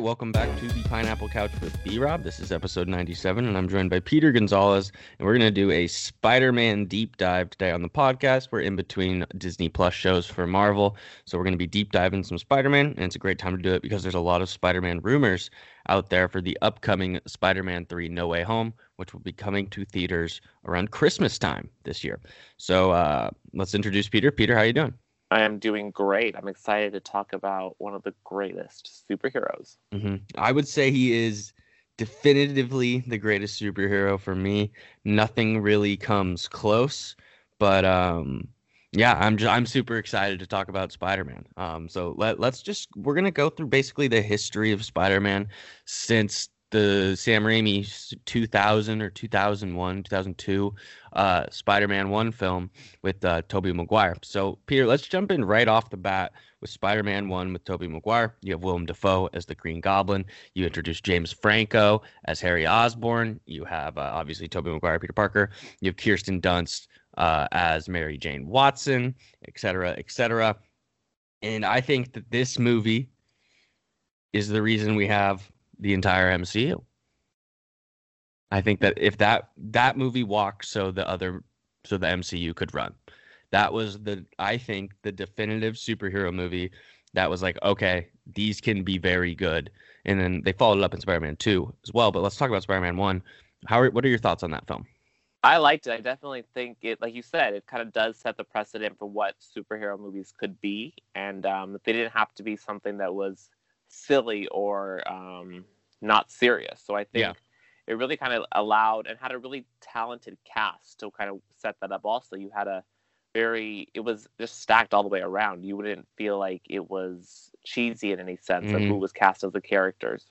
right, welcome back to the Pineapple Couch with B-Rob. This is episode 97, and I'm joined by Peter Gonzalez, and we're going to do a Spider-Man deep dive today on the podcast. We're in between Disney Plus shows for Marvel, so we're going to be deep diving some Spider-Man, and it's a great time to do it because there's a lot of Spider-Man rumors out there for the upcoming Spider-Man 3 No Way Home, which will be coming to theaters around Christmas time this year. So let's introduce Peter. Peter, how you doing? I am doing great. I'm excited to talk about one of the greatest superheroes. Mm-hmm. I would say he is definitively the greatest superhero for me. Nothing really comes close, but yeah, I'm super excited to talk about Spider-Man. So we're gonna go through basically the history of Spider-Man since the Sam Raimi 2000 or 2001, 2002 Spider-Man 1 film with Tobey Maguire. So, Peter, let's jump in right off the bat with Spider-Man 1 with Tobey Maguire. You have Willem Dafoe as the Green Goblin. You introduce James Franco as Harry Osborn. You have, obviously, Tobey Maguire, Peter Parker. You have Kirsten Dunst as Mary Jane Watson, et cetera, et cetera. And I think that this movie is the reason we have the entire MCU. I think that if that movie walked, so the MCU could run. That was the definitive superhero movie that was like, okay, these can be very good. And then they followed it up in Spider-Man 2 as well. But let's talk about Spider-Man 1. What are your thoughts on that film? I liked it. I definitely think it, like you said, it kind of does set the precedent for what superhero movies could be. And they didn't have to be something that was silly or not serious. So I think it really kind of allowed and had a really talented cast to kind of set that up. Also, you had it was just stacked all the way around. You wouldn't feel like it was cheesy in any sense of who was cast as the characters.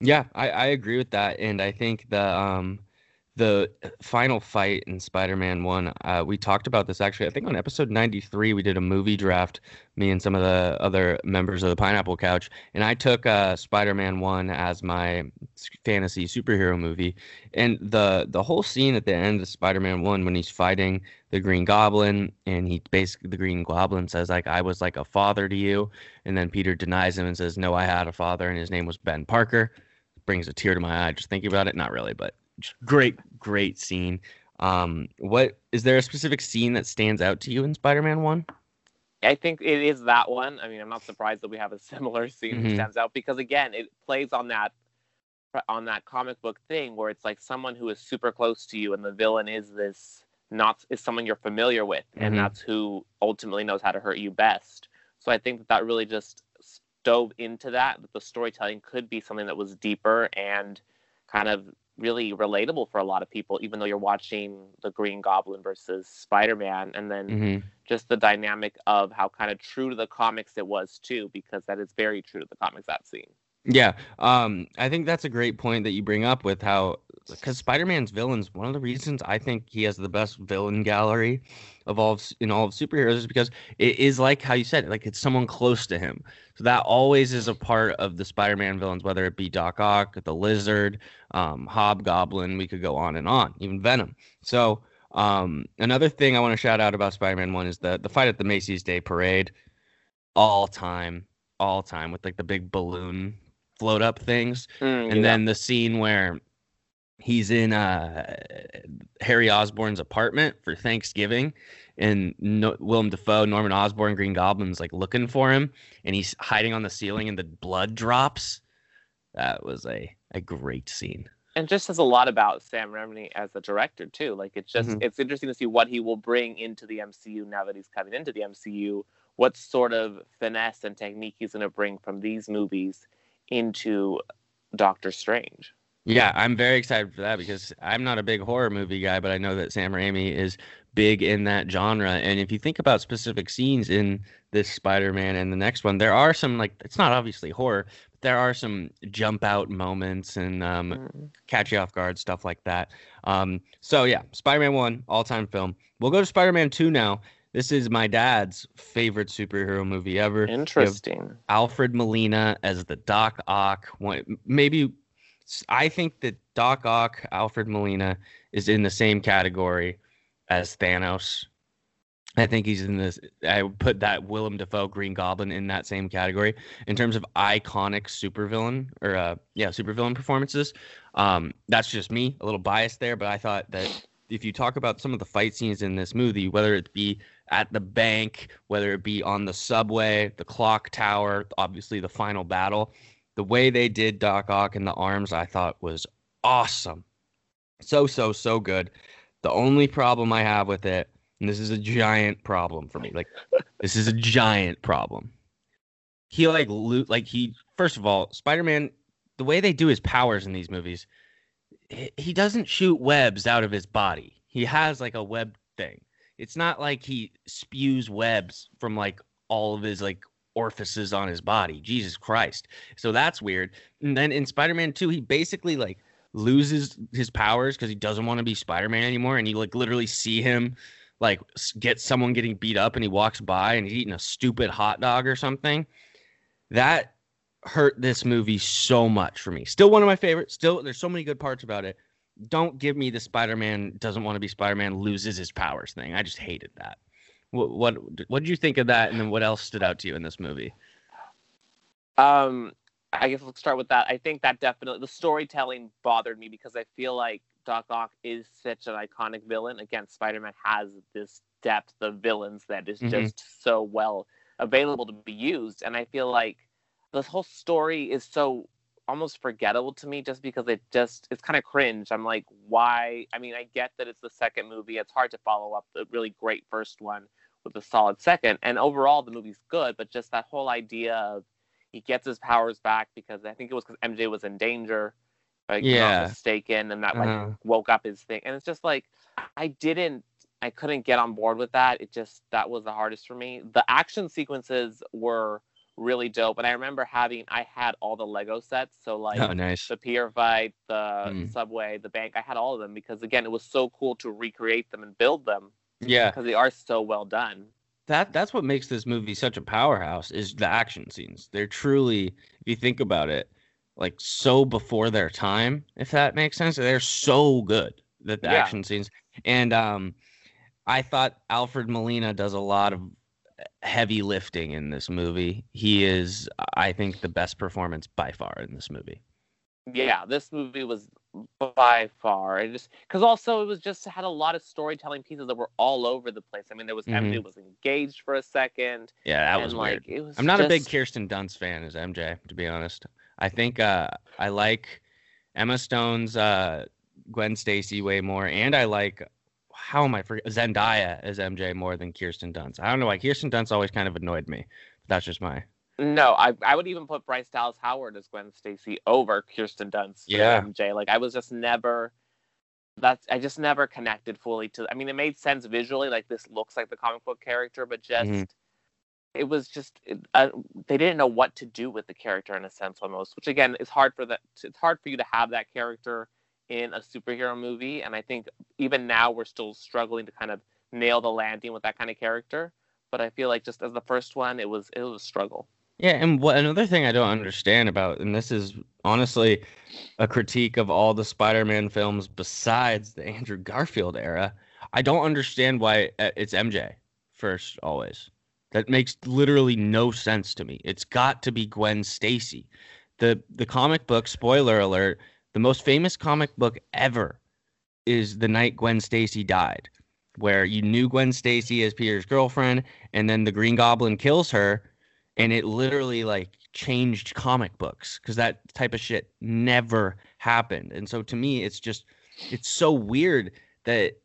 Yeah, I agree with that. And I think the final fight in Spider-Man 1, we talked about this actually, I think on episode 93, we did a movie draft, me and some of the other members of the Pineapple Couch, and I took Spider-Man 1 as my fantasy superhero movie. And the whole scene at the end of Spider-Man 1 when he's fighting the Green Goblin, and the Green Goblin says, like, I was like a father to you. And then Peter denies him and says, no, I had a father, and his name was Ben Parker. It brings a tear to my eye just thinking about it. Not really, but great scene. What is there a specific scene that stands out to you in Spider-Man 1? I think it is that one. I mean, I'm not surprised that we have a similar scene that stands out because, again, it plays on that comic book thing where it's like someone who is super close to you, and the villain is someone you're familiar with, and that's who ultimately knows how to hurt you best. So I think that really just dove into that the storytelling could be something that was deeper and kind of really relatable for a lot of people, even though you're watching the Green Goblin versus Spider-Man. And then just the dynamic of how kind of true to the comics it was too, because that is very true to the comics, that scene. Yeah. I think that's a great point that you bring up with how, because Spider-Man's villains, one of the reasons I think he has the best villain gallery in all of superheroes is because it is like how you said, like it's someone close to him. So that always is a part of the Spider-Man villains, whether it be Doc Ock, the Lizard, Hobgoblin, we could go on and on, even Venom. So another thing I want to shout out about Spider-Man 1 is the fight at the Macy's Day Parade, all time with like the big balloon float up things. Then the scene where he's in Harry Osborn's apartment for Thanksgiving, and Willem Dafoe, Norman Osborn, Green Goblin's like looking for him, and he's hiding on the ceiling, and the blood drops. That was a great scene, and just says a lot about Sam Raimi as a director too. Like it's just it's interesting to see what he will bring into the MCU now that he's coming into the MCU. What sort of finesse and technique he's going to bring from these movies into Doctor Strange. Yeah, I'm very excited for that because I'm not a big horror movie guy, but I know that Sam Raimi is big in that genre. And if you think about specific scenes in this Spider-Man and the next one, there are some, like, it's not obviously horror, but there are some jump out moments and catch you off guard, stuff like that. So yeah, Spider-Man 1, all-time film. We'll go to Spider-Man 2 now. This is my dad's favorite superhero movie ever. Interesting. Alfred Molina as the Doc Ock. I think that Doc Ock, Alfred Molina, is in the same category as Thanos. I think he's in this. I would put that Willem Dafoe Green Goblin in that same category in terms of iconic supervillain or supervillain performances. That's just me, a little biased there, but I thought that if you talk about some of the fight scenes in this movie, whether it be at the bank, whether it be on the subway, the clock tower, obviously the final battle, the way they did Doc Ock in the arms, I thought was awesome. So good. The only problem I have with it, and this is a giant problem for me. He first of all, Spider-Man, the way they do his powers in these movies, he doesn't shoot webs out of his body. He has a web thing. It's not like he spews webs from all of his orifices on his body. Jesus Christ. So that's weird. And then in Spider-Man 2, he basically loses his powers because he doesn't want to be Spider-Man anymore. And you literally see him get someone getting beat up, and he walks by and he's eating a stupid hot dog or something. That hurt this movie so much for me. Still one of my favorites. Still, there's so many good parts about it. Don't give me the Spider-Man doesn't want to be Spider-Man, loses his powers thing. I just hated that. What did you think of that? And then what else stood out to you in this movie? I guess let's start with that. I think that definitely the storytelling bothered me because I feel like Doc Ock is such an iconic villain. Again, Spider-Man has this depth of villains that is just so well available to be used. And I feel like this whole story is so almost forgettable to me just because it's kind of cringe. I'm like, why? I mean, I get that it's the second movie. It's hard to follow up the really great first one with a solid second. And overall, the movie's good, but just that whole idea of he gets his powers back because I think it was because MJ was in danger. I'm not mistaken, and that woke up his thing. And it's just I couldn't get on board with that. That was the hardest for me. The action sequences were really dope. And I remember I had all the Lego sets. So the pier fight, the subway, the bank, I had all of them because again, it was so cool to recreate them and build them. Yeah. Because they are so well done. That's what makes this movie such a powerhouse is the action scenes. They're truly, if you think about it, so before their time, if that makes sense. They're so good that the action scenes. And I thought Alfred Molina does a lot of heavy lifting in this movie. He is, I think, the best performance by far in this movie. Yeah, this movie was by far. It had a lot of storytelling pieces that were all over the place. I mean, there was MJ was engaged for a second. Yeah, that was weird. I'm not a big Kirsten Dunst fan as MJ, to be honest. I think I like Emma Stone's Gwen Stacy way more, and I like Zendaya as MJ more than Kirsten Dunst. I don't know why Kirsten Dunst always kind of annoyed me. But that's just my. No, I would even put Bryce Dallas Howard as Gwen Stacy over Kirsten Dunst. Yeah, MJ. I was just never. I just never connected fully to. I mean, it made sense visually. This looks like the comic book character, but just. Mm-hmm. It was just they didn't know what to do with the character in a sense almost, which again is hard for that. It's hard for you to have that character in a superhero movie, and I think even now we're still struggling to kind of nail the landing with that kind of character. But I feel just as the first one, it was a struggle. Yeah, and another thing I don't understand about, and this is honestly a critique of all the Spider-Man films besides the Andrew Garfield era, I don't understand why it's MJ first always. That makes literally no sense to me. It's got to be Gwen Stacy. The comic book, spoiler alert, the most famous comic book ever is the night Gwen Stacy died, where you knew Gwen Stacy as Peter's girlfriend, and then the Green Goblin kills her, and it literally changed comic books because that type of shit never happened. And so to me, it's so weird that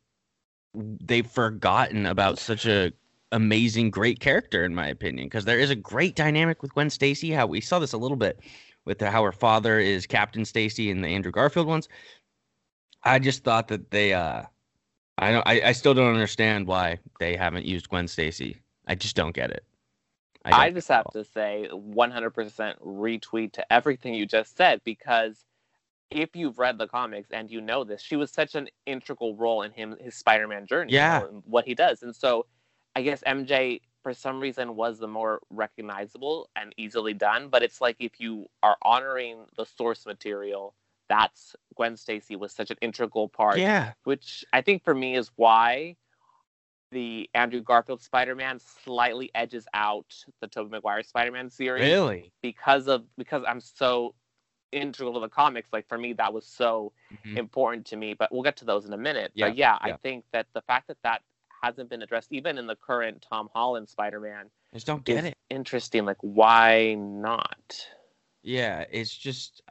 they've forgotten about such a amazing, great character in my opinion, because there is a great dynamic with Gwen Stacy. How we saw this a little bit with how her father is Captain Stacy in the Andrew Garfield ones. I just thought that they, I still don't understand why they haven't used Gwen Stacy. I just don't get it. I just have to say 100% retweet to everything you just said, because if you've read the comics and you know this, she was such an integral role in his Spider-Man journey. Yeah, and what he does, and so. I guess MJ, for some reason, was the more recognizable and easily done. But it's if you are honoring the source material, that's Gwen Stacy was such an integral part. Yeah. Which I think for me is why the Andrew Garfield Spider-Man slightly edges out the Tobey Maguire Spider-Man series. Really? Because I'm so integral to the comics. Like, for me, that was so important to me. But we'll get to those in a minute. Yeah. But I think that the fact that that hasn't been addressed, even in the current Tom Holland Spider-Man, I just don't get it. Interesting. Like, why not? Yeah, it's just...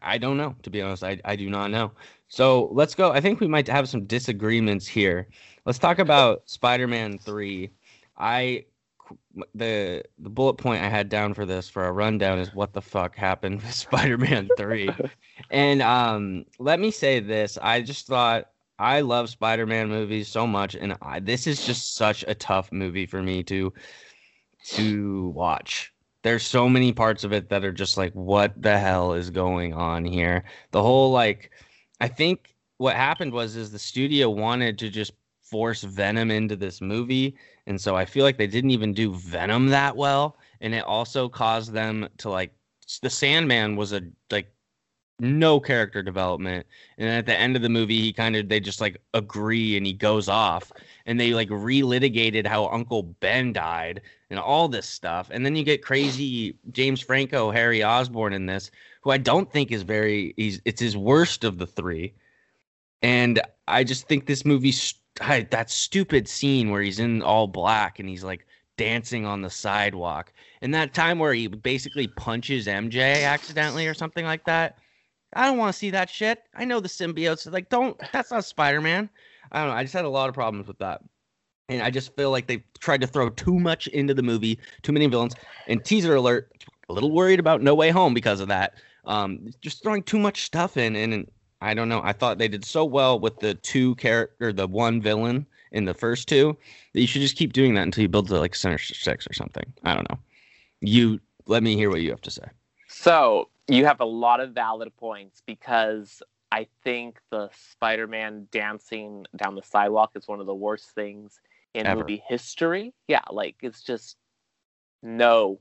I don't know, to be honest. I do not know. So let's go. I think we might have some disagreements here. Let's talk about Spider-Man 3. The bullet point I had down for this, for a rundown, is what the fuck happened with Spider-Man 3. And let me say this. I just thought, I love Spider-Man movies so much, and this is just such a tough movie for me to watch. There's so many parts of it that are just like, what the hell is going on here? The whole, like, I think what happened was the studio wanted to just force Venom into this movie. And so I feel like they didn't even do Venom that well. And it also caused them to, like, the Sandman was no character development. And at the end of the movie, they just agree and he goes off, and they relitigated how Uncle Ben died and all this stuff. And then you get crazy James Franco, Harry Osborn in this, who I don't think is it's his worst of the three. And I just think this movie, that stupid scene where he's in all black and he's like dancing on the sidewalk, and that time where he basically punches MJ accidentally or something like that. I don't want to see that shit. I know the symbiotes. That's not Spider-Man. I don't know. I just had a lot of problems with that. And I just feel like they tried to throw too much into the movie, too many villains. And teaser alert, a little worried about No Way Home because of that. Just throwing too much stuff in. And I don't know. I thought they did so well with the one villain in the first two, that you should just keep doing that until you build to Sinister Six or something. I don't know. You let me hear what you have to say. So... you have a lot of valid points, because I think the Spider-Man dancing down the sidewalk is one of the worst things in movie history. Yeah, it's just no.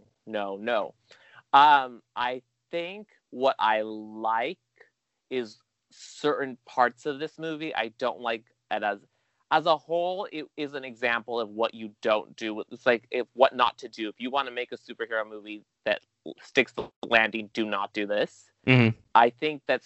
I think what I like is certain parts of this movie. I don't like it as a whole. It is an example of what you don't do. It's what not to do. If you want to make a superhero movie that sticks the landing, do not do this. Mm-hmm. I think that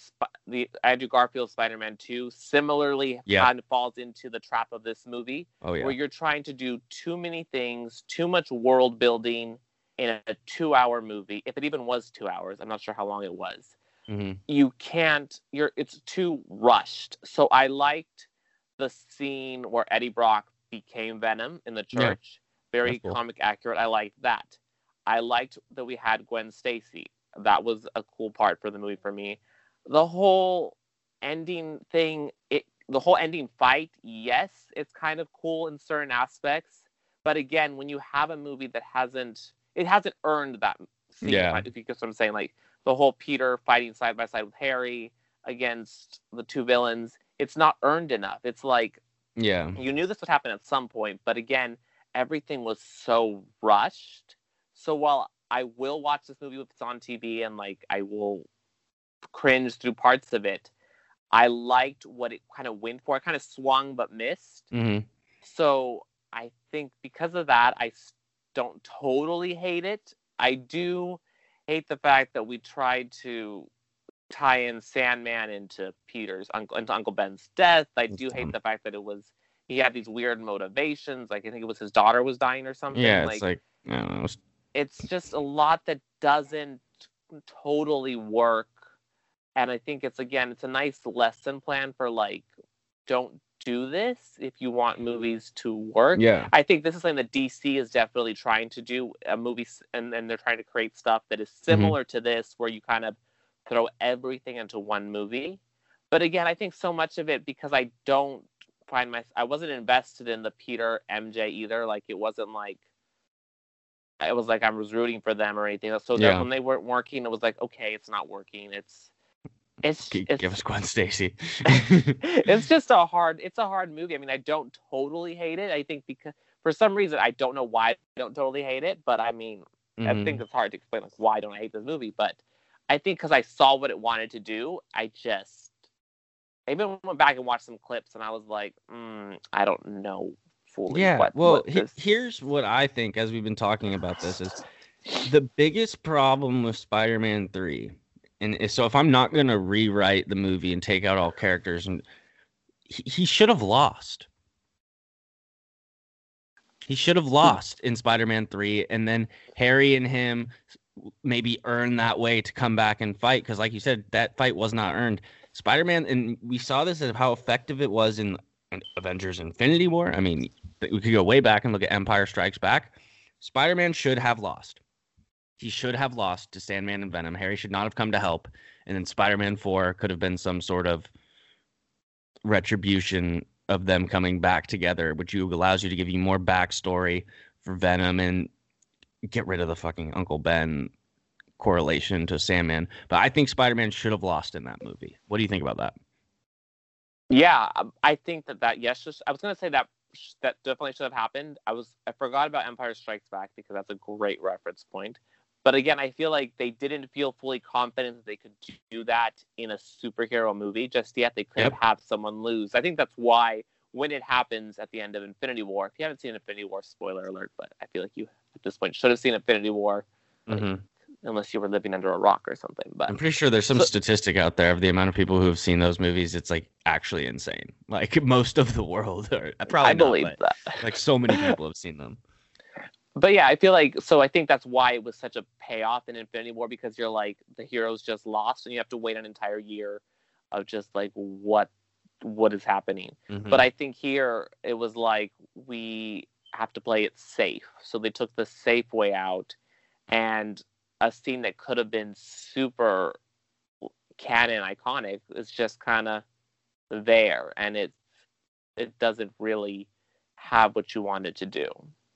the Andrew Garfield Spider-Man 2 similarly kind of falls into the trap of this movie, where you're trying to do too many things, too much world building in a 2-hour movie. If it even was 2 hours, I'm not sure how long it was. Mm-hmm. You can't. It's too rushed. So I liked the scene where Eddie Brock became Venom in the church. Yeah. Very cool. Comic accurate. I liked that. I liked that we had Gwen Stacy. That was a cool part for the movie for me. The whole ending thing, the whole ending fight, yes, it's kind of cool in certain aspects. But again, when you have a movie that hasn't earned that scene, if you get what I'm saying, the whole Peter fighting side by side with Harry against the two villains, it's not earned enough. It's you knew this would happen at some point, but again, everything was so rushed. So while I will watch this movie if it's on TV, and I will cringe through parts of it, I liked what it kind of went for. It kind of swung but missed. Mm-hmm. So I think because of that, I don't totally hate it. I do hate the fact that we tried to tie in Sandman into into Uncle Ben's death. I do hate the fact that he had these weird motivations. I think it was his daughter was dying or something. Yeah, it's I don't know. It's just a lot that doesn't totally work. And I think it's a nice lesson plan for don't do this if you want movies to work. Yeah. I think this is something that DC is definitely trying to do, a movie, and they're trying to create stuff that is similar to this, where you kind of throw everything into one movie. But again, I think so much of it, because I don't find I wasn't invested in the Peter MJ either. It wasn't it was I was rooting for them or anything. So when they weren't working, it was okay, it's not working. Give us Gwen Stacy. It's just a hard movie. I mean, I don't totally hate it. I think because for some reason, I don't know why I don't totally hate it. But I mean, I think it's hard to explain why don't I hate this movie. But I think because I saw what it wanted to do, I even went back and watched some clips, and I was I don't know fully. Yeah, well, here's what I think, as we've been talking about this, is the biggest problem with Spider-Man 3, and so if I'm not going to rewrite the movie and take out all characters, and he should have lost. He should have lost in Spider-Man 3, and then Harry and him maybe earn that way to come back and fight, because like you said, that fight was not earned. Spider-Man, and we saw this of how effective it was in Avengers Infinity War. I mean, we could go way back and look at Empire Strikes Back. Spider-Man should have lost. He should have lost to Sandman and Venom. Harry should not have come to help. And then Spider-Man 4 could have been some sort of retribution of them coming back together, which allows you to give you more backstory for Venom and get rid of the fucking Uncle Ben correlation to Sandman. But I think Spider-Man should have lost in that movie. What do you think about that? Yeah, I think that yes, just, I was going to say that definitely should have happened. I forgot about Empire Strikes Back because that's a great reference point. But again, I feel like they didn't feel fully confident that they could do that in a superhero movie just yet. They couldn't have someone lose. I think that's why when it happens at the end of Infinity War, if you haven't seen Infinity War, spoiler alert, but I feel like you at this point should have seen Infinity War, unless you were living under a rock or something. But I'm pretty sure there's some statistic out there of the amount of people who have seen those movies. It's like actually insane. Like most of the world, I believe that. Like so many people have seen them. But yeah, I feel like, so I think that's why it was such a payoff in Infinity War, because you're like, the heroes just lost and you have to wait an entire year of just like, what is happening? Mm-hmm. But I think here it was like, we have to play it safe. So they took the safe way out, and a scene that could have been super canon iconic is just kind of there. And it doesn't really have what you want it to do.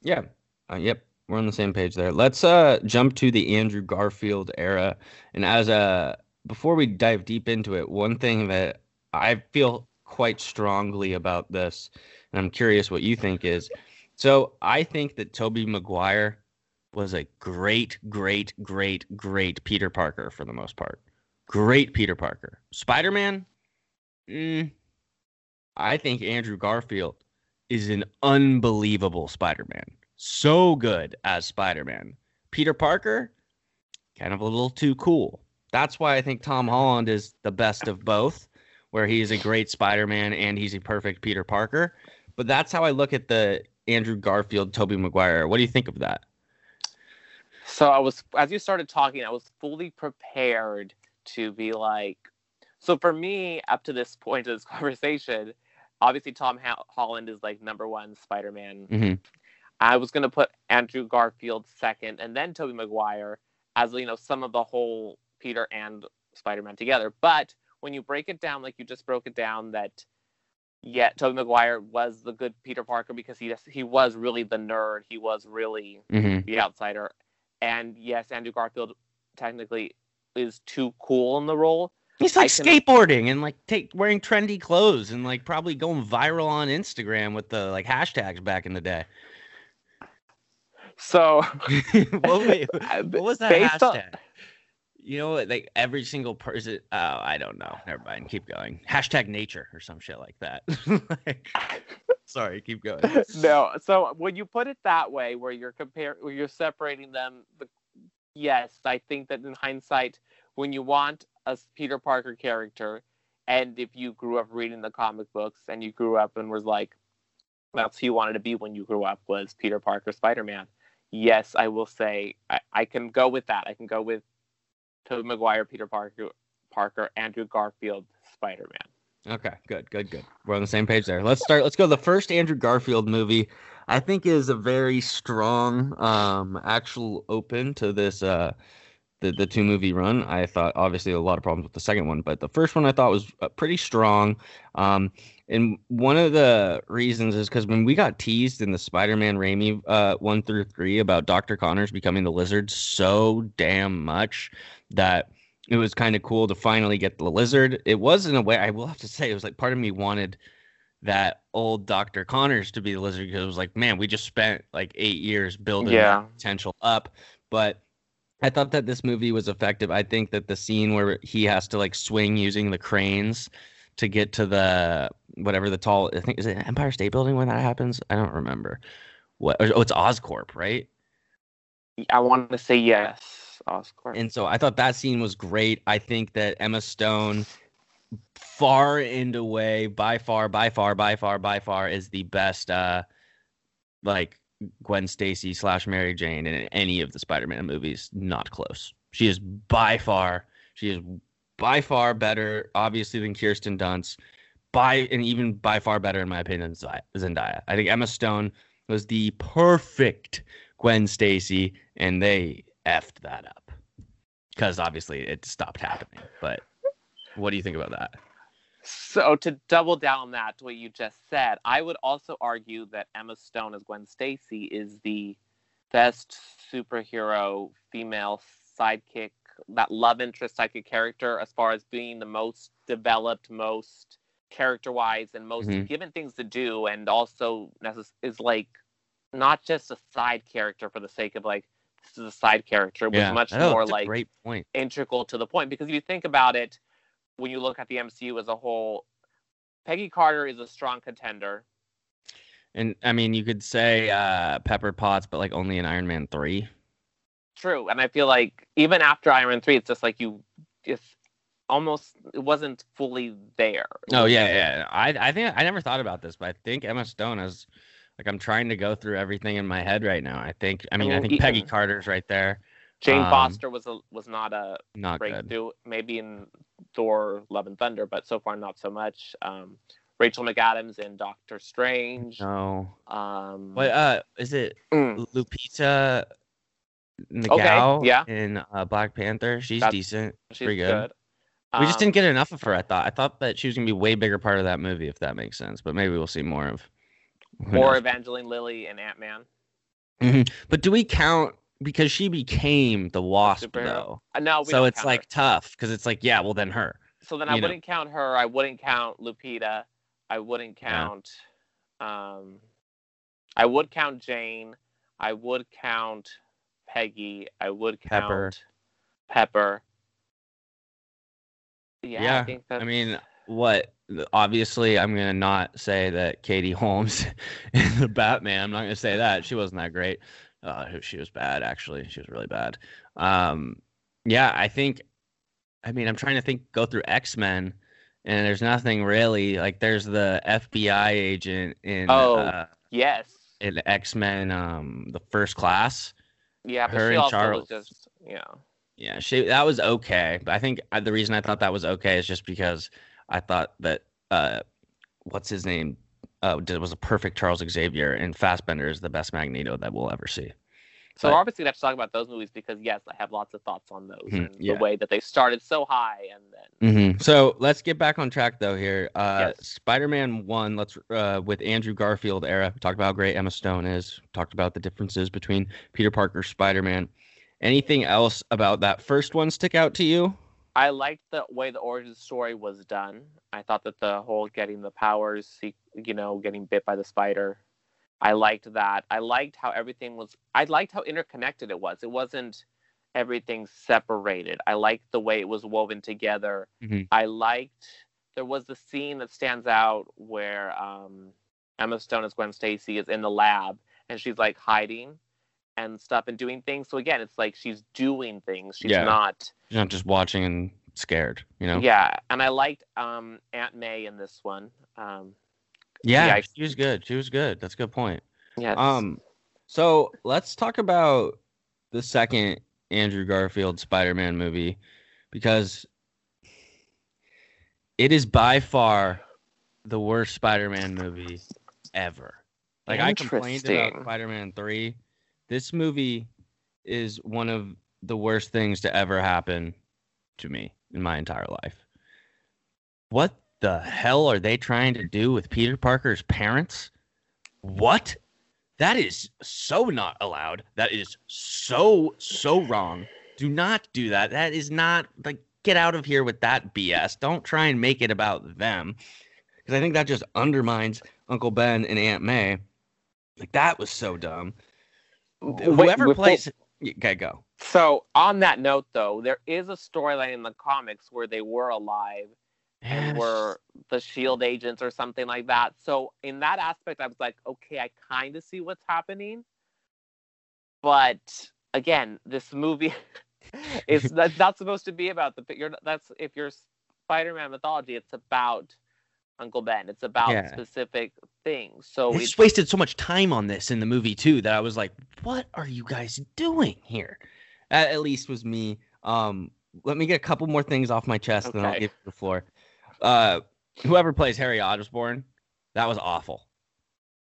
Yeah. Yep, we're on the same page there. Let's jump to the Andrew Garfield era. And before we dive deep into it, one thing that I feel quite strongly about this, and I'm curious what you think is, so I think that Tobey Maguire was a great, great, great, great Peter Parker for the most part. Great Peter Parker. Spider-Man? I think Andrew Garfield is an unbelievable Spider-Man. So good as Spider-Man. Peter Parker, kind of a little too cool. That's why I think Tom Holland is the best of both, where he is a great Spider-Man and he's a perfect Peter Parker. But that's how I look at the Andrew Garfield, Tobey Maguire. What do you think of that? So as you started talking, I was fully prepared to be like, so for me, up to this point of this conversation, obviously Tom Holland is like number one Spider-Man. Mm-hmm. I was going to put Andrew Garfield second and then Tobey Maguire as, you know, some of the whole Peter and Spider-Man together. But when you break it down, like you just broke it down, that, yeah, Tobey Maguire was the good Peter Parker because he was really the nerd. He was really the outsider. And, yes, Andrew Garfield technically is too cool in the role. He's like skateboarding and like wearing trendy clothes and like probably going viral on Instagram with the like hashtags back in the day. So what was that hashtag? You know, like every single person. Oh, I don't know. Never mind. Keep going. Hashtag nature or some shit like that. Sorry, keep going. No. So when you put it that way, where you're where you're separating them, yes, I think that in hindsight, when you want a Peter Parker character, and if you grew up reading the comic books and you grew up and was like, that's who you wanted to be when you grew up was Peter Parker, Spider-Man. Yes, I will say I can go with that. I can go with Tobey Maguire, Peter Parker, Andrew Garfield, Spider-Man. Okay, good. We're on the same page there. Let's go. The first Andrew Garfield movie, I think, is a very strong actual open to this the two movie run. I thought obviously a lot of problems with the second one, but the first one I thought was pretty strong. And one of the reasons is because when we got teased in the Spider-Man Raimi 1 through 3 about Dr. Connors becoming the Lizard so damn much that it was kind of cool to finally get the Lizard. It was, in a way, I will have to say, it was like part of me wanted that old Dr. Connors to be the Lizard because it was like, man, we just spent like 8 years building that potential up. But I thought that this movie was effective. I think that the scene where he has to like swing using the cranes to get to the whatever the tall, I think, is it Empire State Building when that happens? I don't remember. What? Oh, it's Oscorp, right? I want to say yes, Oscorp. And so I thought that scene was great. I think that Emma Stone, far and away, by far, is the best, Gwen Stacy / Mary Jane in any of the Spider-Man movies. Not close. She is by far better, obviously, than Kirsten Dunst, and even by far better, in my opinion, than Zendaya. I think Emma Stone was the perfect Gwen Stacy, and they effed that up because obviously it stopped happening. But what do you think about that? So to double down on that, to what you just said, I would also argue that Emma Stone as Gwen Stacy is the best superhero female sidekick, that love interest sidekick character, as far as being the most developed, most character-wise, and most given things to do, and also is like not just a side character for the sake of like this is a side character, but much more like integral to the point. Because if you think about it, when you look at the MCU as a whole, Peggy Carter is a strong contender. And, I mean, you could say Pepper Potts, but, like, only in Iron Man 3. True. And I feel like even after Iron Man 3, it's just like it wasn't fully there. Oh, yeah. I think I never thought about this, but I think Emma Stone is, like, I'm trying to go through everything in my head right now. I think Peggy Carter's right there. Jane Foster was not a breakthrough, maybe in Thor: Love and Thunder, but so far not so much. Rachel McAdams in Doctor Strange. No. Is it Lupita Nyong'o in Black Panther? That's decent. She's pretty good. We just didn't get enough of her, I thought. I thought that she was going to be a way bigger part of that movie, if that makes sense. But maybe we'll see more of Evangeline Lilly in Ant-Man. Mm-hmm. But do we count... Because she became the Wasp, though. No, so it's like her. Tough because it's like, yeah, well, then her. So then I wouldn't count her. I wouldn't count Lupita. I wouldn't count. Yeah. I would count Jane. I would count Peggy. I would count Pepper. Yeah. I think that's... I mean, what? Obviously, I'm gonna not say that Katie Holmes in the Batman. I'm not gonna say that she wasn't that great. She was bad, actually. She was really bad. I'm trying to go through X-Men, and there's nothing really. Like, there's the FBI agent in... yes. In X-Men, the First Class. Yeah, but her she and also Charles. Was just, yeah. Yeah, that was okay. But I think the reason I thought that was okay is just because I thought that... what's his name? Was a perfect Charles Xavier, and Fassbender is the best Magneto that we'll ever see. So we're obviously going to have to talk about those movies because, yes, I have lots of thoughts on those and the way that they started so high. And then. Mm-hmm. So let's get back on track, though, here. Spider-Man 1, with Andrew Garfield era, talked about how great Emma Stone is, talked about the differences between Peter Parker's Spider-Man. Anything else about that first one stick out to you? I liked the way the origin story was done. I thought that the whole getting the powers, getting bit by the spider. I liked that. I liked how everything was... I liked how interconnected it was. It wasn't everything separated. I liked the way it was woven together. Mm-hmm. I liked... There was the scene that stands out where Emma Stone as Gwen Stacy is in the lab, and she's, like, hiding and stuff and doing things. So, again, it's like she's doing things. She's not... You're not just watching and scared, Yeah, and I liked Aunt May in this one. She was good. That's a good point. Yeah. So let's talk about the second Andrew Garfield Spider-Man movie, because it is by far the worst Spider-Man movie ever. Like, I complained about Spider-Man 3. This movie is one of the worst things to ever happen to me in my entire life. What the hell are they trying to do with Peter Parker's parents? What? That is so not allowed. That is so wrong. Do not do that. That is not, get out of here with that BS. Don't try and make it about them, because I think that just undermines Uncle Ben and Aunt May. Like, that was so dumb. Okay, go. So, on that note, though, there is a storyline in the comics where they were alive and were the SHIELD agents or something like that. So in that aspect, I was like, okay, I kind of see what's happening. But again, this movie is not supposed to be about if you're Spider-Man mythology, it's about Uncle Ben. It's about specific things. So it's wasted so much time on this in the movie too that I was like, what are you guys doing here? At least was me. Let me get a couple more things off my chest, and then I'll give you the floor. Whoever plays Harry Osborn, that was awful.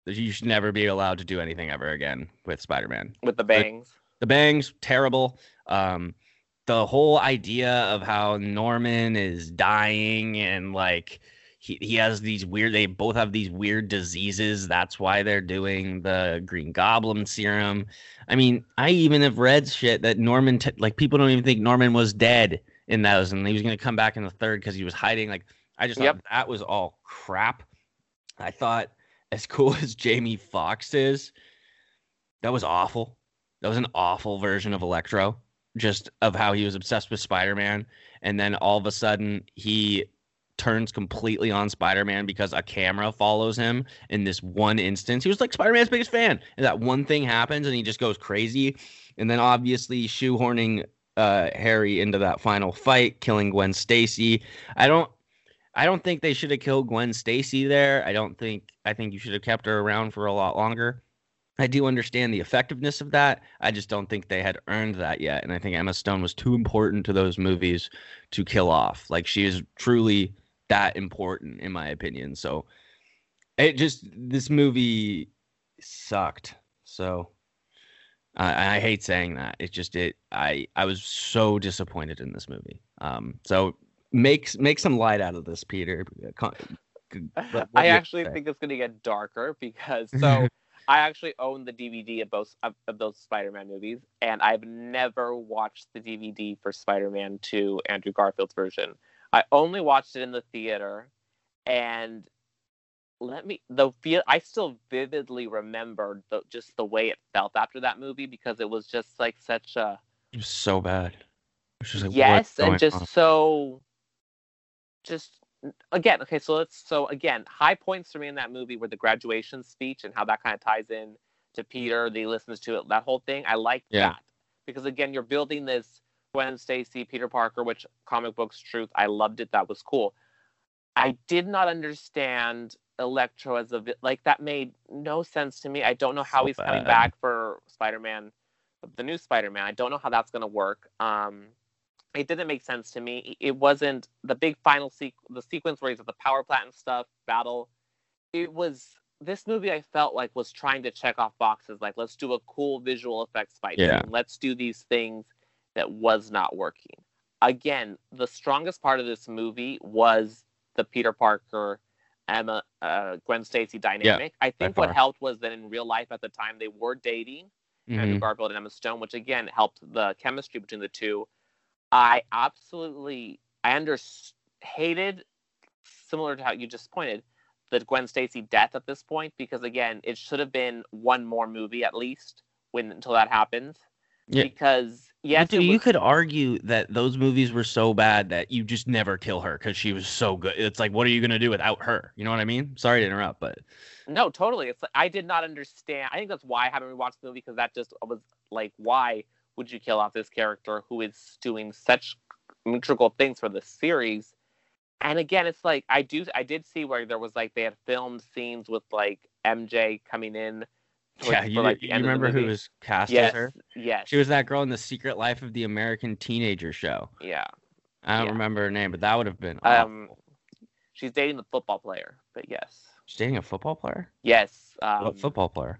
You should never be allowed to do anything ever again with Spider-Man. With the bangs. The bangs, terrible. The whole idea of how Norman is dying and like he has these weird, they both have these weird diseases. That's why they're doing the Green Goblin serum. I mean, I even have read shit that Norman, people don't even think Norman was dead in those, and he was going to come back in the third because he was hiding. Like, I just thought that was all crap. I thought, as cool as Jamie Foxx is, that was awful. That was an awful version of Electro, just of how he was obsessed with Spider-Man. And then all of a sudden he turns completely on Spider-Man because a camera follows him in this one instance. He was like Spider-Man's biggest fan. And that one thing happens and he just goes crazy. And then obviously shoehorning Harry into that final fight, killing Gwen Stacy. I don't think they should have killed Gwen Stacy there. I think you should have kept her around for a lot longer. I do understand the effectiveness of that. I just don't think they had earned that yet. And I think Emma Stone was too important to those movies to kill off. Like, she is truly that important, in my opinion. So this movie sucked. So I hate saying that. I was so disappointed in this movie. So make some light out of this, Peter. I actually think it's going to get darker because I actually own the DVD of both of those Spider-Man movies, and I've never watched the DVD for Spider-Man 2, Andrew Garfield's version. I only watched it in the theater, and I still vividly remember just the way it felt after that movie because it was just like such a... It was so bad. Again, okay, so high points for me in that movie were the graduation speech and how that kind of ties in to Peter. That he listens to it, that whole thing. I like that because again, you're building this Gwen Stacy, Peter Parker, which comic books, truth. I loved it. That was cool. I did not understand Electro as that made no sense to me. I don't know how he's coming back for Spider-Man, the new Spider-Man. I don't know how that's going to work. It didn't make sense to me. It wasn't the big final the sequence where he's at the power plant and stuff, battle. It was, this movie I felt like was trying to check off boxes. Like, let's do a cool visual effects fight. Yeah. Let's do these things that was not working. Again, the strongest part of this movie was the Peter Parker, Emma, Gwen Stacy dynamic. Yeah, I think what helped was that in real life at the time, they were dating. Mm-hmm. Andrew Garfield and Emma Stone, which again helped the chemistry between the two. I absolutely, hated, similar to how you just pointed, the Gwen Stacy death at this point, because again, it should have been one more movie at least until that happens. Yeah. Because you could argue that those movies were so bad that you just never kill her because she was so good. It's like, what are you gonna do without her? You know what I mean? Sorry to interrupt, but no, totally. It's like, I did not understand. I think that's why I haven't rewatched the movie because that just was like, why would you kill off this character who is doing such integral things for the series? And again, it's like, I did see where there was like, they had filmed scenes with like MJ coming in. You remember who was cast as her? Yes. She was that girl in The Secret Life of the American Teenager show. Yeah. I don't remember her name, but that would have been awful. She's dating the football player, but yes. She's dating a football player? Yes. What football player?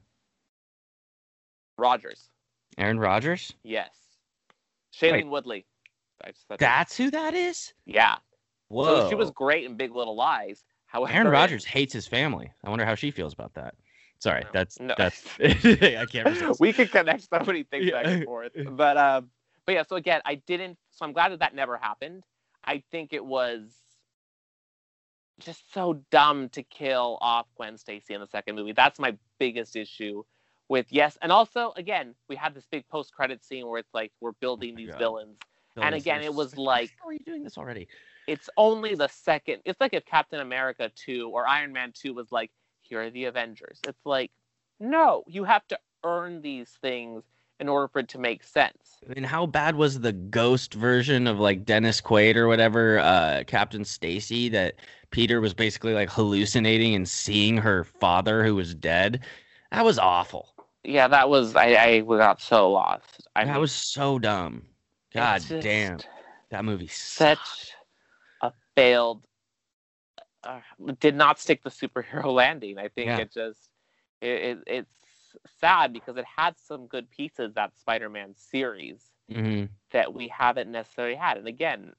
Rodgers. Aaron Rodgers? Yes. Shailene Woodley. That's who that is? Yeah. Whoa. So she was great in Big Little Lies. However, Aaron Rodgers hates his family. I wonder how she feels about that. Sorry, no. That's I can't resist. We could connect so many things back and forth. But yeah, so again, I'm glad that never happened. I think it was just so dumb to kill off Gwen Stacy in the second movie. That's my biggest issue with and also again, we had this big post-credit scene where it's like we're building these villains, and again, it was like, how are you doing this already? it's only the second. It's like if Captain America 2 or Iron Man 2 was like, here are the Avengers. It's like, no, you have to earn these things in order for it to make sense. I mean, how bad was the ghost version of like Dennis Quaid or whatever, Captain Stacy, that Peter was basically like hallucinating and seeing her father who was dead? That was awful. Yeah, that was, I got so lost. That was so dumb. God damn. That movie sucked. Such a failed, did not stick the superhero landing. I think it's sad because it had some good pieces, that Spider-Man series, that we haven't necessarily had. And again,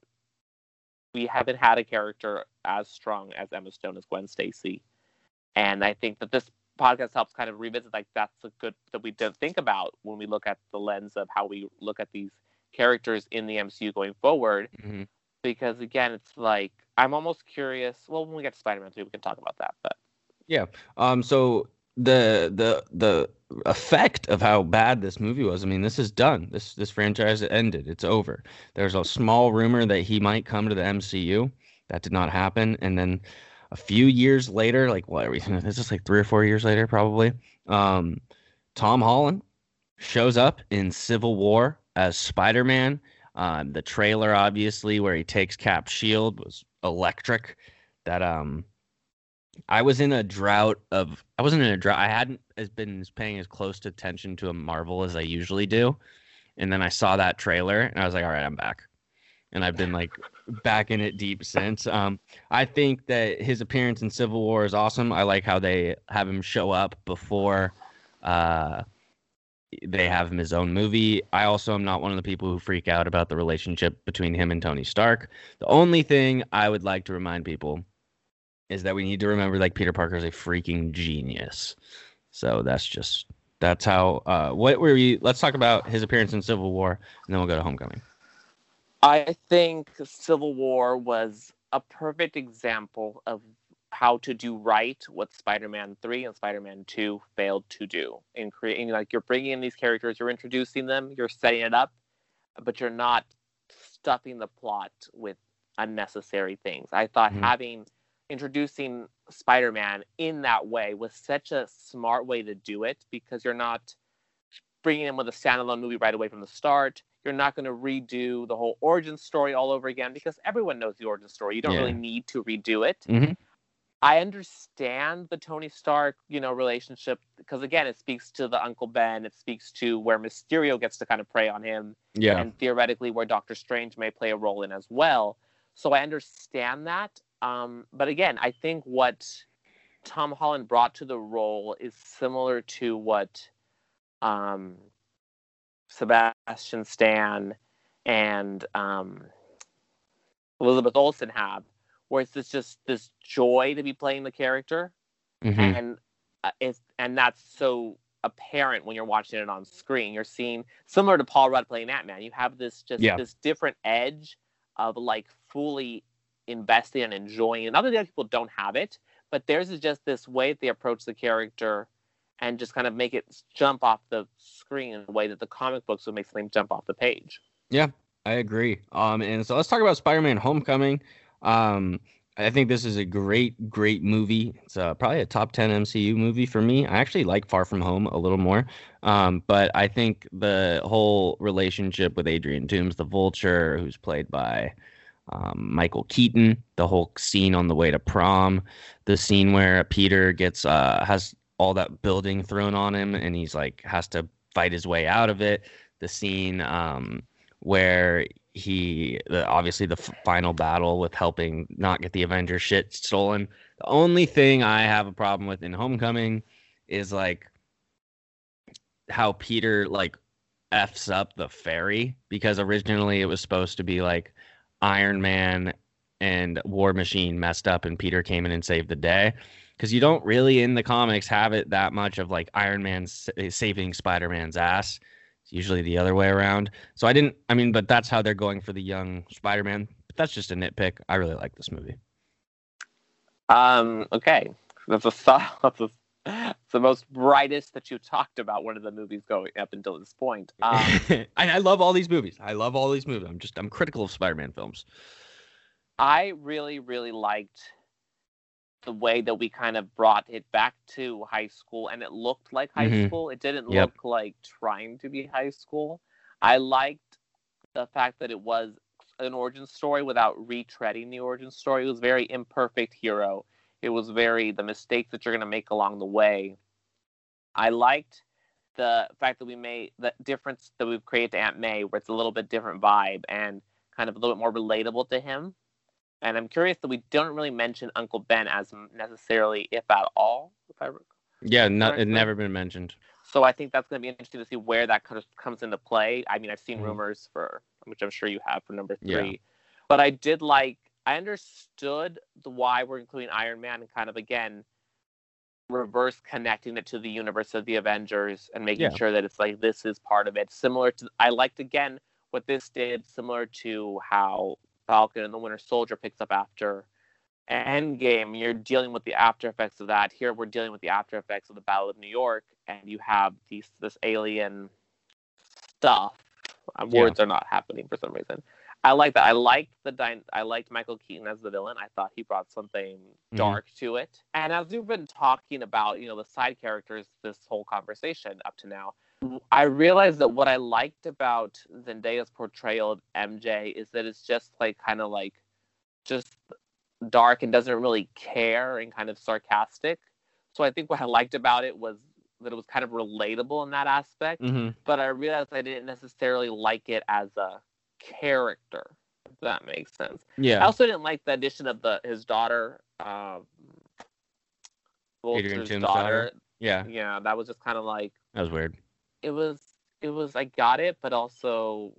we haven't had a character as strong as Emma Stone as Gwen Stacy. And I think that this podcast helps kind of revisit, like, that's a good that we don't think about when we look at the lens of how we look at these characters in the MCU going forward. Because again, it's like, I'm almost curious. Well, when we get to Spider-Man 3, we can talk about that. But yeah, so the effect of how bad this movie was. I mean, this is done. This franchise ended. It's over. There's a small rumor that he might come to the MCU. That did not happen. And then a few years later, like, what are we? This is like 3 or 4 years later, probably. Tom Holland shows up in Civil War as Spider-Man. The trailer, obviously, where he takes Cap's shield was electric. That I wasn't in a drought. I hadn't been paying as close attention to a Marvel as I usually do. And then I saw that trailer and I was like, all right, I'm back. And I've been like back in it deep since. I think that his appearance in Civil War is awesome. I like how they have him show up before they have him his own movie. I also am not one of the people who freak out about the relationship between him and Tony Stark. The only thing I would like to remind people is that we need to remember, like, Peter Parker is a freaking genius. So that's how, let's talk about his appearance in Civil War, and then we'll go to Homecoming. I think Civil War was a perfect example of how to do right what Spider-Man 3 and Spider-Man 2 failed to do in creating, like, you're bringing in these characters, you're introducing them, you're setting it up, but you're not stuffing the plot with unnecessary things. I thought introducing Spider-Man in that way was such a smart way to do it, because you're not bringing him with a standalone movie right away from the start. You're not going to redo the whole origin story all over again, because everyone knows the origin story. You don't really need to redo it. I understand the Tony Stark, relationship, because again, it speaks to the Uncle Ben. It speaks to where Mysterio gets to kind of prey on him, and theoretically where Doctor Strange may play a role in as well. So I understand that. But again, I think what Tom Holland brought to the role is similar to what Sebastian Stan and Elizabeth Olsen have, where it's just this joy to be playing the character, and that's so apparent when you're watching it on screen. You're seeing, similar to Paul Rudd playing Ant-Man, you have this this different edge of, like, fully investing and enjoying. And other people don't have it, but theirs is just this way that they approach the character and just kind of make it jump off the screen in a way that the comic books would make something jump off the page. Yeah, I agree. And so let's talk about Spider-Man Homecoming. I think this is a great, great movie. It's probably a top 10 MCU movie for me. I actually like Far From Home a little more. But I think the whole relationship with Adrian Toomes, the Vulture, who's played by Michael Keaton, the whole scene on the way to prom, the scene where Peter gets has all that building thrown on him and he's like has to fight his way out of it, the scene where he obviously the final battle with helping not get the Avengers shit stolen. The only thing I have a problem with in Homecoming is like how Peter like f's up the ferry, because originally it was supposed to be like Iron Man and War Machine messed up and Peter came in and saved the day, because you don't really in the comics have it that much of like Iron Man saving Spider-Man's ass. It's usually the other way around. So but that's how they're going for the young Spider-Man. But that's just a nitpick. I really like this movie. Okay. It's the most brightest that you talked about one of the movies going up until this point. I love all these movies. I'm critical of Spider-Man films. I really, really liked the way that we kind of brought it back to high school, and it looked like high school. It didn't look like trying to be high school. I liked the fact that it was an origin story without retreading the origin story. It was very imperfect hero. It was very the mistakes that you're going to make along the way. I liked the fact that we made the difference that we've created to Aunt May, where it's a little bit different vibe and kind of a little bit more relatable to him. And I'm curious that we don't really mention Uncle Ben as necessarily, if at all. It's never been mentioned. So I think that's going to be interesting to see where that kind of comes into play. I mean, I've seen rumors for, which I'm sure you have, for number 3. Yeah. But I did like, I understood the why we're including Iron Man and kind of, again, reverse connecting it to the universe of the Avengers and making sure that it's like, this is part of it. Similar to, I liked, again, what this did, similar to how Falcon and the Winter Soldier picks up after Endgame. You're dealing with the after effects of that. Here we're dealing with the after effects of the Battle of New York, and you have these, this alien stuff. Words are not happening for some reason. I like that. I liked Michael Keaton as the villain. I thought he brought something dark to it. And as we've been talking about, you know, the side characters this whole conversation up to now, I realized that what I liked about Zendaya's portrayal of MJ is that it's just like kind of like just dark and doesn't really care and kind of sarcastic. So I think what I liked about it was that it was kind of relatable in that aspect. But I realized I didn't necessarily like it as a character, if that makes sense. Yeah. I also didn't like the addition of his daughter, Vulture's daughter. Yeah. Yeah, that was just kind of like, that was weird. It was, I got it, but also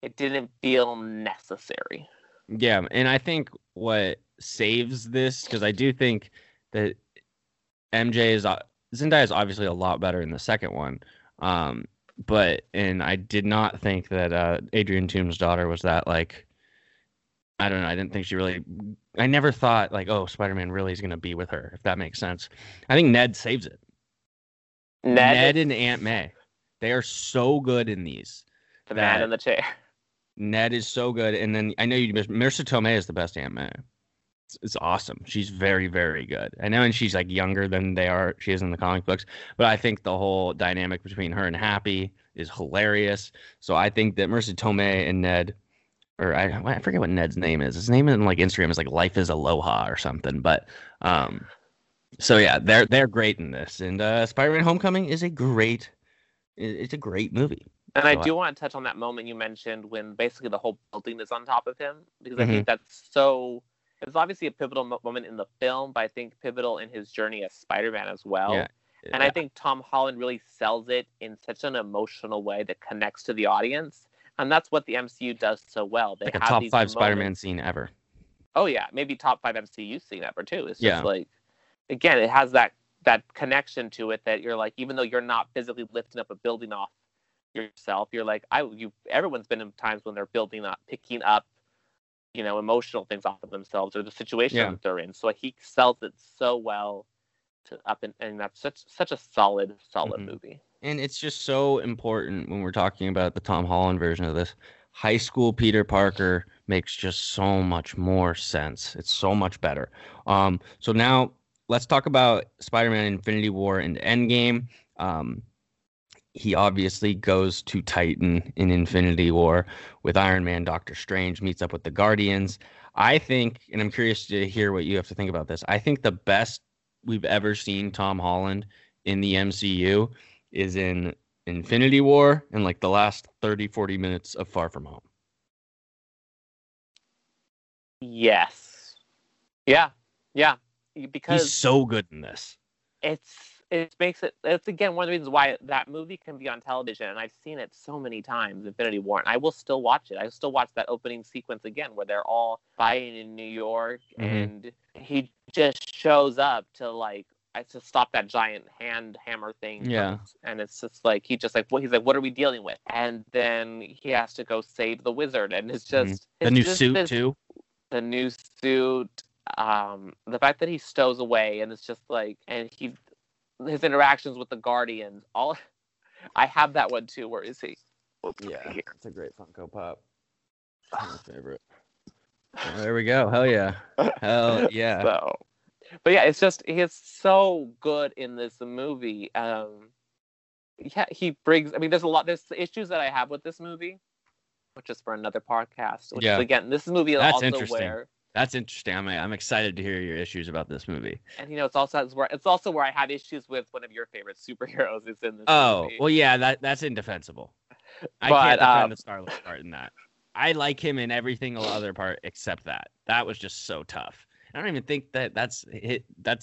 it didn't feel necessary. Yeah, and I think what saves this, because I do think that Zendaya is obviously a lot better in the second one, and I did not think that Adrian Toome's daughter was that, like, I don't know, I didn't think she really, I never thought, like, oh, Spider-Man really is going to be with her, if that makes sense. I think Ned saves it. Ned and Aunt May. They are so good in these. The man in the chair. Ned is so good. And then I know you missed Marissa Tomei is the best Aunt May. It's awesome. She's very, very good. I know, and she's like younger than she is in the comic books. But I think the whole dynamic between her and Happy is hilarious. So I think that Marissa Tomei and Ned, or I forget what Ned's name is. His name in like Instagram is like Life is Aloha or something. But so yeah, they're great in this. And Spider-Man: Homecoming is It's a great movie. And I do want to touch on that moment you mentioned when basically the whole building is on top of him, because I think that's so... It's obviously a pivotal moment in the film, but I think pivotal in his journey as Spider-Man as well. Yeah. And I think Tom Holland really sells it in such an emotional way that connects to the audience. And that's what the MCU does so well. They like have a top 5 moments. Spider-Man scene ever. Oh, yeah. Maybe top 5 MCU scene ever, too. It's just like... Again, it has that connection to it that you're like, even though you're not physically lifting up a building off yourself, you're like, everyone's been in times when they're picking up, you know, emotional things off of themselves or the situation that they're in. So he sells it so well and that's such a solid movie. And it's just so important when we're talking about the Tom Holland version of this. High school Peter Parker makes just so much more sense. It's so much better. So now, let's talk about Spider-Man Infinity War and Endgame. He obviously goes to Titan in Infinity War with Iron Man. Doctor Strange meets up with the Guardians. I think, and I'm curious to hear what you have to think about this, I think the best we've ever seen Tom Holland in the MCU is in Infinity War and like the last 30-40 minutes of Far From Home. Yes. Yeah. Because he's so good in this. It's again one of the reasons why that movie can be on television, and I've seen it so many times, Infinity War, and I will still watch it. I still watch that opening sequence again where they're all fighting in New York, and he just shows up to stop that giant hammer thing. Yeah. And it's just like what are we dealing with? And then he has to go save the wizard, and it's just the new suit. The fact that he stows away, and it's just like, and his interactions with the Guardians, all I have that one too. Where is he? Oops, yeah, it's a great Funko Pop. It's my favorite. There we go. Hell yeah. Hell yeah. So, but yeah, it's just, he's so good in this movie. Yeah, he brings, I mean, there's a lot, there's issues that I have with this movie, which is for another podcast. Which is, again, this movie that's also interesting. That's interesting. I'm excited to hear your issues about this movie. And you know, it's also where I have issues with one of your favorite superheroes is in this movie. Oh, well, yeah, that's indefensible. I can't defend the Star-Lord part in that. I like him in every single other part except that. That was just so tough. I don't even think that's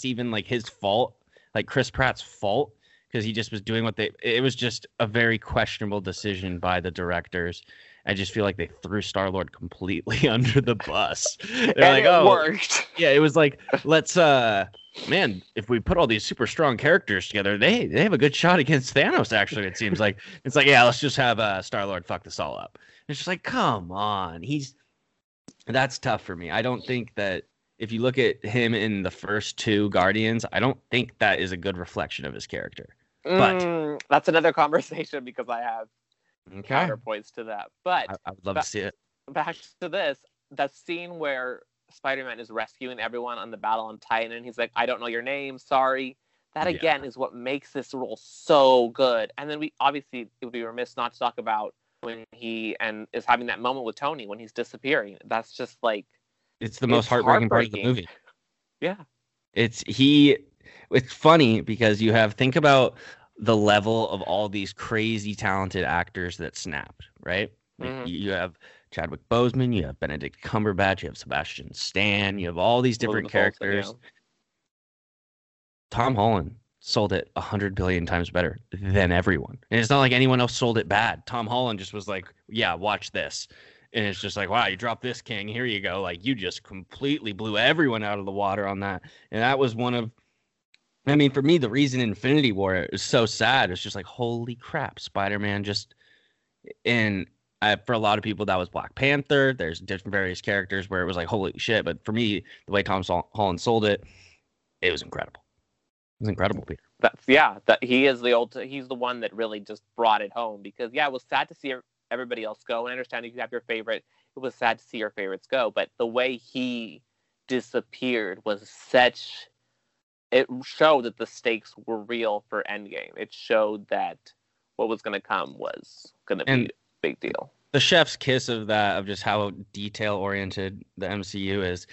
even like his fault, like Chris Pratt's fault, because he just was doing it was just a very questionable decision by the directors. I just feel like they threw Star-Lord completely under the bus. They're like, it worked. Yeah, it was like, let's, man, if we put all these super strong characters together, they have a good shot against Thanos, actually, it seems like. It's like, yeah, let's just have Star-Lord fuck this all up. And it's just like, come on. That's tough for me. I don't think that if you look at him in the first two Guardians, I don't think that is a good reflection of his character. But that's another conversation because I have. Okay. Counterpoints to that, but I would love to see it. Back to this, that scene where Spider-Man is rescuing everyone on the Battle on Titan, and he's like, "I don't know your name, sorry." That again is what makes this role so good. And then we obviously it would be remiss not to talk about when he and is having that moment with Tony when he's disappearing. That's just like it's the most heartbreaking part of the movie. Yeah, It's funny because you have think about the level of all these crazy talented actors that snapped, right? Mm-hmm. You have Chadwick Boseman, you have Benedict Cumberbatch, you have Sebastian Stan, you have all these different characters. Tom Holland sold it 100 billion times better than everyone. And it's not like anyone else sold it bad. Tom Holland just was like, yeah, watch this. And it's just like, wow, you dropped this, King. Here you go. Like, you just completely blew everyone out of the water on that. And that was one of, I mean, for me, the reason Infinity War is so sad is just like, holy crap, Spider-Man just... And for a lot of people, that was Black Panther. There's different various characters where it was like, holy shit. But for me, the way Tom Holland sold it, it was incredible. It was incredible, Peter. He's the one that really just brought it home. Because, yeah, it was sad to see everybody else go. And I understand if you have your favorite, it was sad to see your favorites go. But the way he disappeared was such... It showed that the stakes were real for Endgame. It showed that what was going to come was going to be a big deal. The chef's kiss of that, of just how detail-oriented the MCU is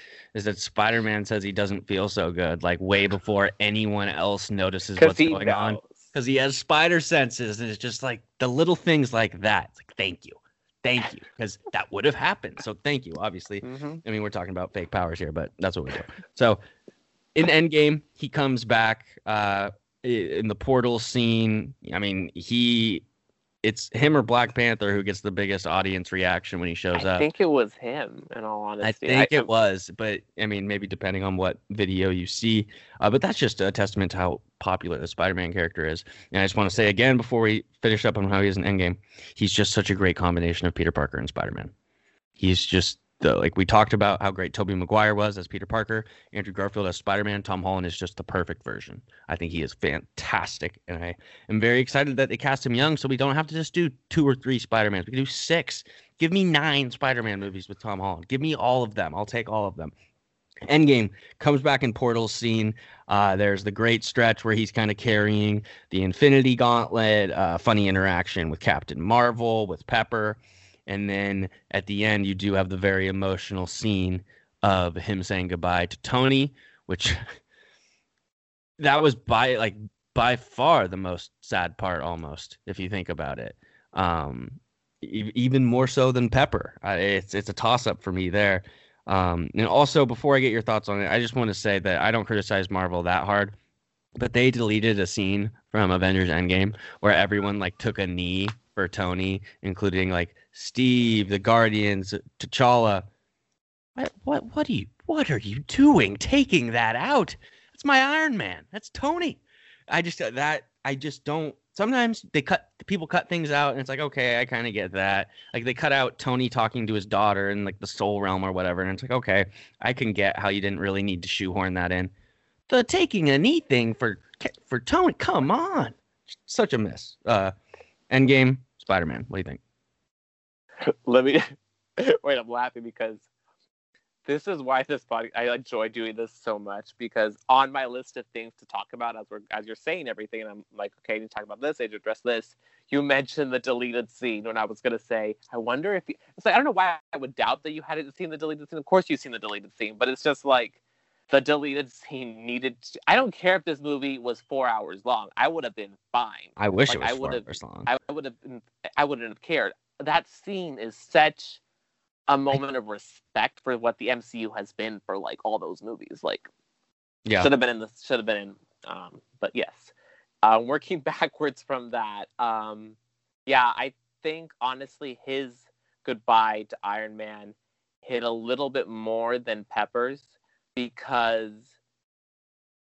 that Spider-Man says he doesn't feel so good, like way before anyone else notices what's going on. Because he has spider senses, and it's just like the little things like that. It's like, thank you. Thank you, because that would have happened. So thank you, obviously. Mm-hmm. I mean, we're talking about fake powers here, but that's what we do. So... in Endgame, he comes back in the portal scene. I mean, it's him or Black Panther who gets the biggest audience reaction when he shows up. I think it was him, in all honesty. I think it was, but I mean, maybe depending on what video you see. But that's just a testament to how popular the Spider-Man character is. And I just want to say again, before we finish up on how he is in Endgame, he's just such a great combination of Peter Parker and Spider-Man. He's just... like we talked about how great Tobey Maguire was as Peter Parker, Andrew Garfield as Spider-Man, Tom Holland is just the perfect version. I think he is fantastic, and I am very excited that they cast him young, so we don't have to just do 2 or 3 Spider-Mans. We can do 6. Give me 9 Spider-Man movies with Tom Holland. Give me all of them. I'll take all of them. Endgame comes back in portal scene. There's the great stretch where he's kind of carrying the Infinity Gauntlet, funny interaction with Captain Marvel, with Pepper. And then at the end, you do have the very emotional scene of him saying goodbye to Tony, which that was by far the most sad part, almost, if you think about it, even more so than Pepper. It's a toss up for me there. And also, before I get your thoughts on it, I just want to say that I don't criticize Marvel that hard, but they deleted a scene from Avengers Endgame where everyone like took a knee for Tony, including like Steve, the Guardians, T'Challa. What are you doing taking that out? That's my Iron Man. That's Tony. I just don't. Sometimes people cut things out, and it's like, okay, I kind of get that. Like they cut out Tony talking to his daughter in like the Soul Realm or whatever, and it's like, okay, I can get how you didn't really need to shoehorn that in. The taking a knee thing for Tony, come on, such a miss. Endgame, Spider-Man. What do you think? I'm laughing because This is why this podcast, I enjoy doing this so much, because on my list of things to talk about as you're saying everything, and I'm like, okay, I need to talk about this, I need to address this. You mentioned the deleted scene when I was going to say, I wonder if you... It's like, I don't know why I would doubt that you hadn't seen the deleted scene. Of course you've seen the deleted scene, but it's just like, the deleted scene needed... I don't care if this movie was 4 hours long. I would have been fine. I wish it was 4 hours long. I wouldn't have cared. That scene is such... a moment of respect for what the MCU has been for, like, all those movies. Like, yeah, should have been in, but yes. Working backwards from that, yeah, I think, honestly, his goodbye to Iron Man hit a little bit more than Pepper's, because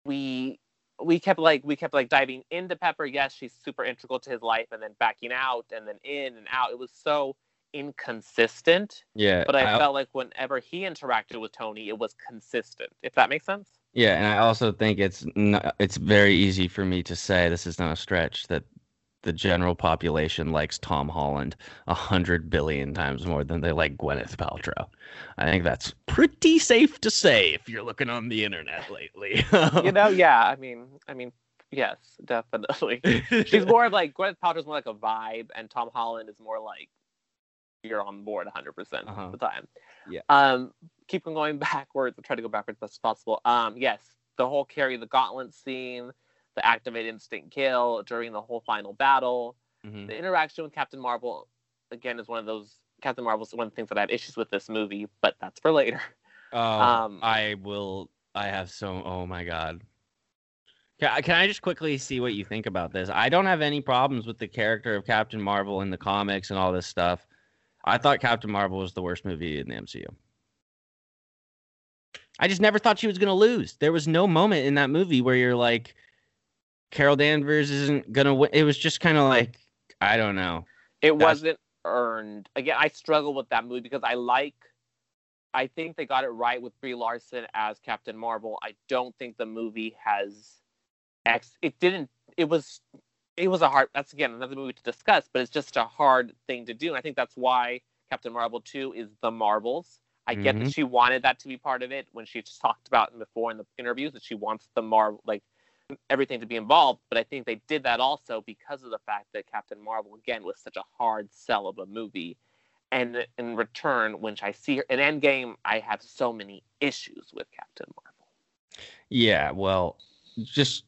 we kept diving into Pepper. Yes, she's super integral to his life, and then backing out, and then in and out. It was so... inconsistent. Yeah, but I felt like whenever he interacted with Tony, it was consistent, if that makes sense. Yeah, and I also think it's very easy for me to say, this is not a stretch, that the general population likes Tom Holland 100 billion times more than they like Gwyneth Paltrow. I think that's pretty safe to say if you're looking on the internet lately. You know, yeah, I mean yes, definitely. She's more of like, Gwyneth Paltrow's more like a vibe, and Tom Holland is more like you're on board 100% of the time. Yeah. Keep on going backwards. I'll try to go backwards as possible. Yes, the whole carry the gauntlet scene, the activate instant kill during the whole final battle. Mm-hmm. The interaction with Captain Marvel, again, is one of those... Captain Marvel's one of the things that I have issues with this movie, but that's for later. I have so... Oh, my God. Can I just quickly see what you think about this? I don't have any problems with the character of Captain Marvel in the comics and all this stuff. I thought Captain Marvel was the worst movie in the MCU. I just never thought she was going to lose. There was no moment in that movie where you're like, Carol Danvers isn't going to win. It was just kind of like, I don't know. It wasn't earned. Again, I struggle with that movie because I think they got it right with Brie Larson as Captain Marvel. I don't think the movie It was a hard... That's, again, another movie to discuss, but it's just a hard thing to do. And I think that's why Captain Marvel 2 is the Marvels. I get that she wanted that to be part of it when she just talked about before in the interviews that she wants the Marvel, like, everything to be involved. But I think they did that also because of the fact that Captain Marvel, again, was such a hard sell of a movie. And in return, when I see her in Endgame, I have so many issues with Captain Marvel. Yeah, well, just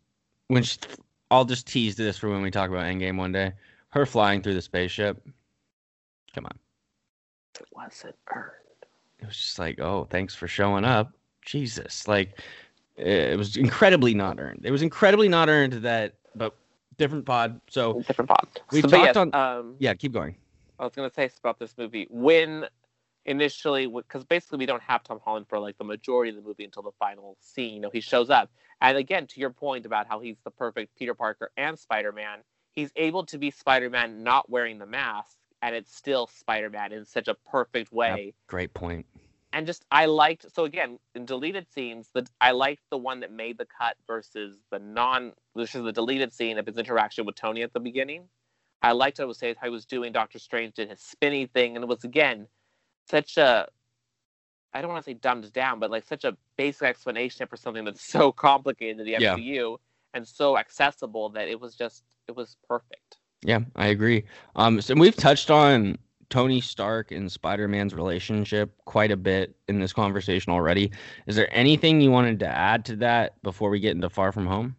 when she... I'll just tease this for when we talk about Endgame one day. Her flying through the spaceship. Come on. It wasn't earned. It was just like, oh, thanks for showing up. Jesus. Like, it was incredibly not earned. It was incredibly not earned that, but different pod. So, different pod. We talked on. Yeah, keep going. I was going to say about this movie. When initially, because basically we don't have Tom Holland for like the majority of the movie until the final scene. You know, he shows up. And again, to your point about how he's the perfect Peter Parker and Spider-Man, he's able to be Spider-Man not wearing the mask, and it's still Spider-Man in such a perfect way. Yep, great point. And just, I liked, so again, in deleted scenes, I liked the one that made the cut versus the deleted scene of his interaction with Tony at the beginning. I liked how he was doing Doctor Strange, did his spinny thing, and it was, again, such a... I don't want to say dumbed down, but like such a basic explanation for something that's so complicated to the MCU and so accessible that it was perfect. Yeah, I agree. So we've touched on Tony Stark and Spider-Man's relationship quite a bit in this conversation already. Is there anything you wanted to add to that before we get into Far From Home?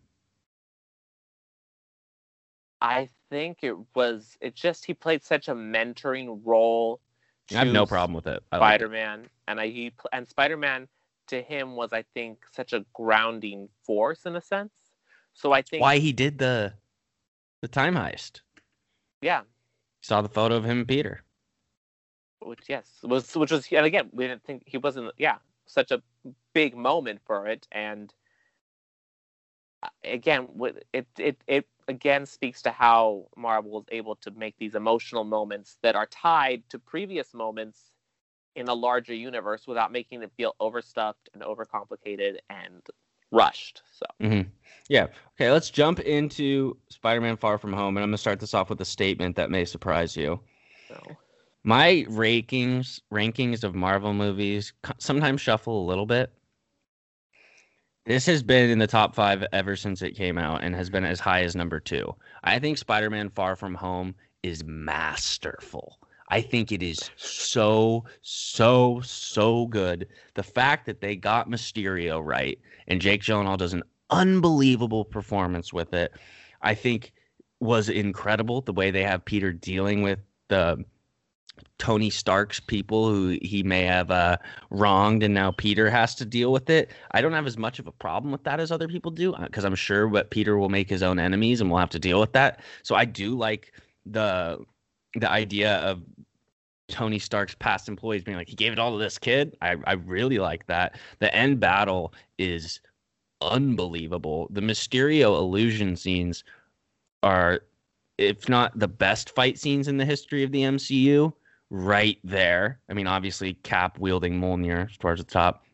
I think it just he played such a mentoring role. I have no problem with it. Spider-Man, and Spider-Man to him was, I think, such a grounding force in a sense. So I think why he did the time heist. Yeah, saw the photo of him and Peter. Which was and again we didn't think he wasn't. Yeah, such a big moment for it, and again it again speaks to how Marvel was able to make these emotional moments that are tied to previous moments in a larger universe without making it feel overstuffed and overcomplicated and rushed. So yeah. Okay, let's jump into Spider-Man Far From Home, and I'm going to start this off with a statement that may surprise you. So. My rankings of Marvel movies sometimes shuffle a little bit. This has been in the top 5 ever since it came out and has been as high as number 2. I think Spider-Man Far From Home is masterful. I think it is so good. The fact that they got Mysterio right and Jake Gyllenhaal does an unbelievable performance with it, I think was incredible. The way they have Peter dealing with the Tony Stark's people who he may have wronged, and now Peter has to deal with it. I don't have as much of a problem with that as other people do, because I'm sure what Peter will make his own enemies and we'll have to deal with that. So I do like the idea of Tony Stark's past employees being like, he gave it all to this kid. I really like that. The end battle is unbelievable. The Mysterio illusion scenes are, if not the best fight scenes in the history of the MCU, right there. I mean, obviously Cap wielding Mjolnir towards the top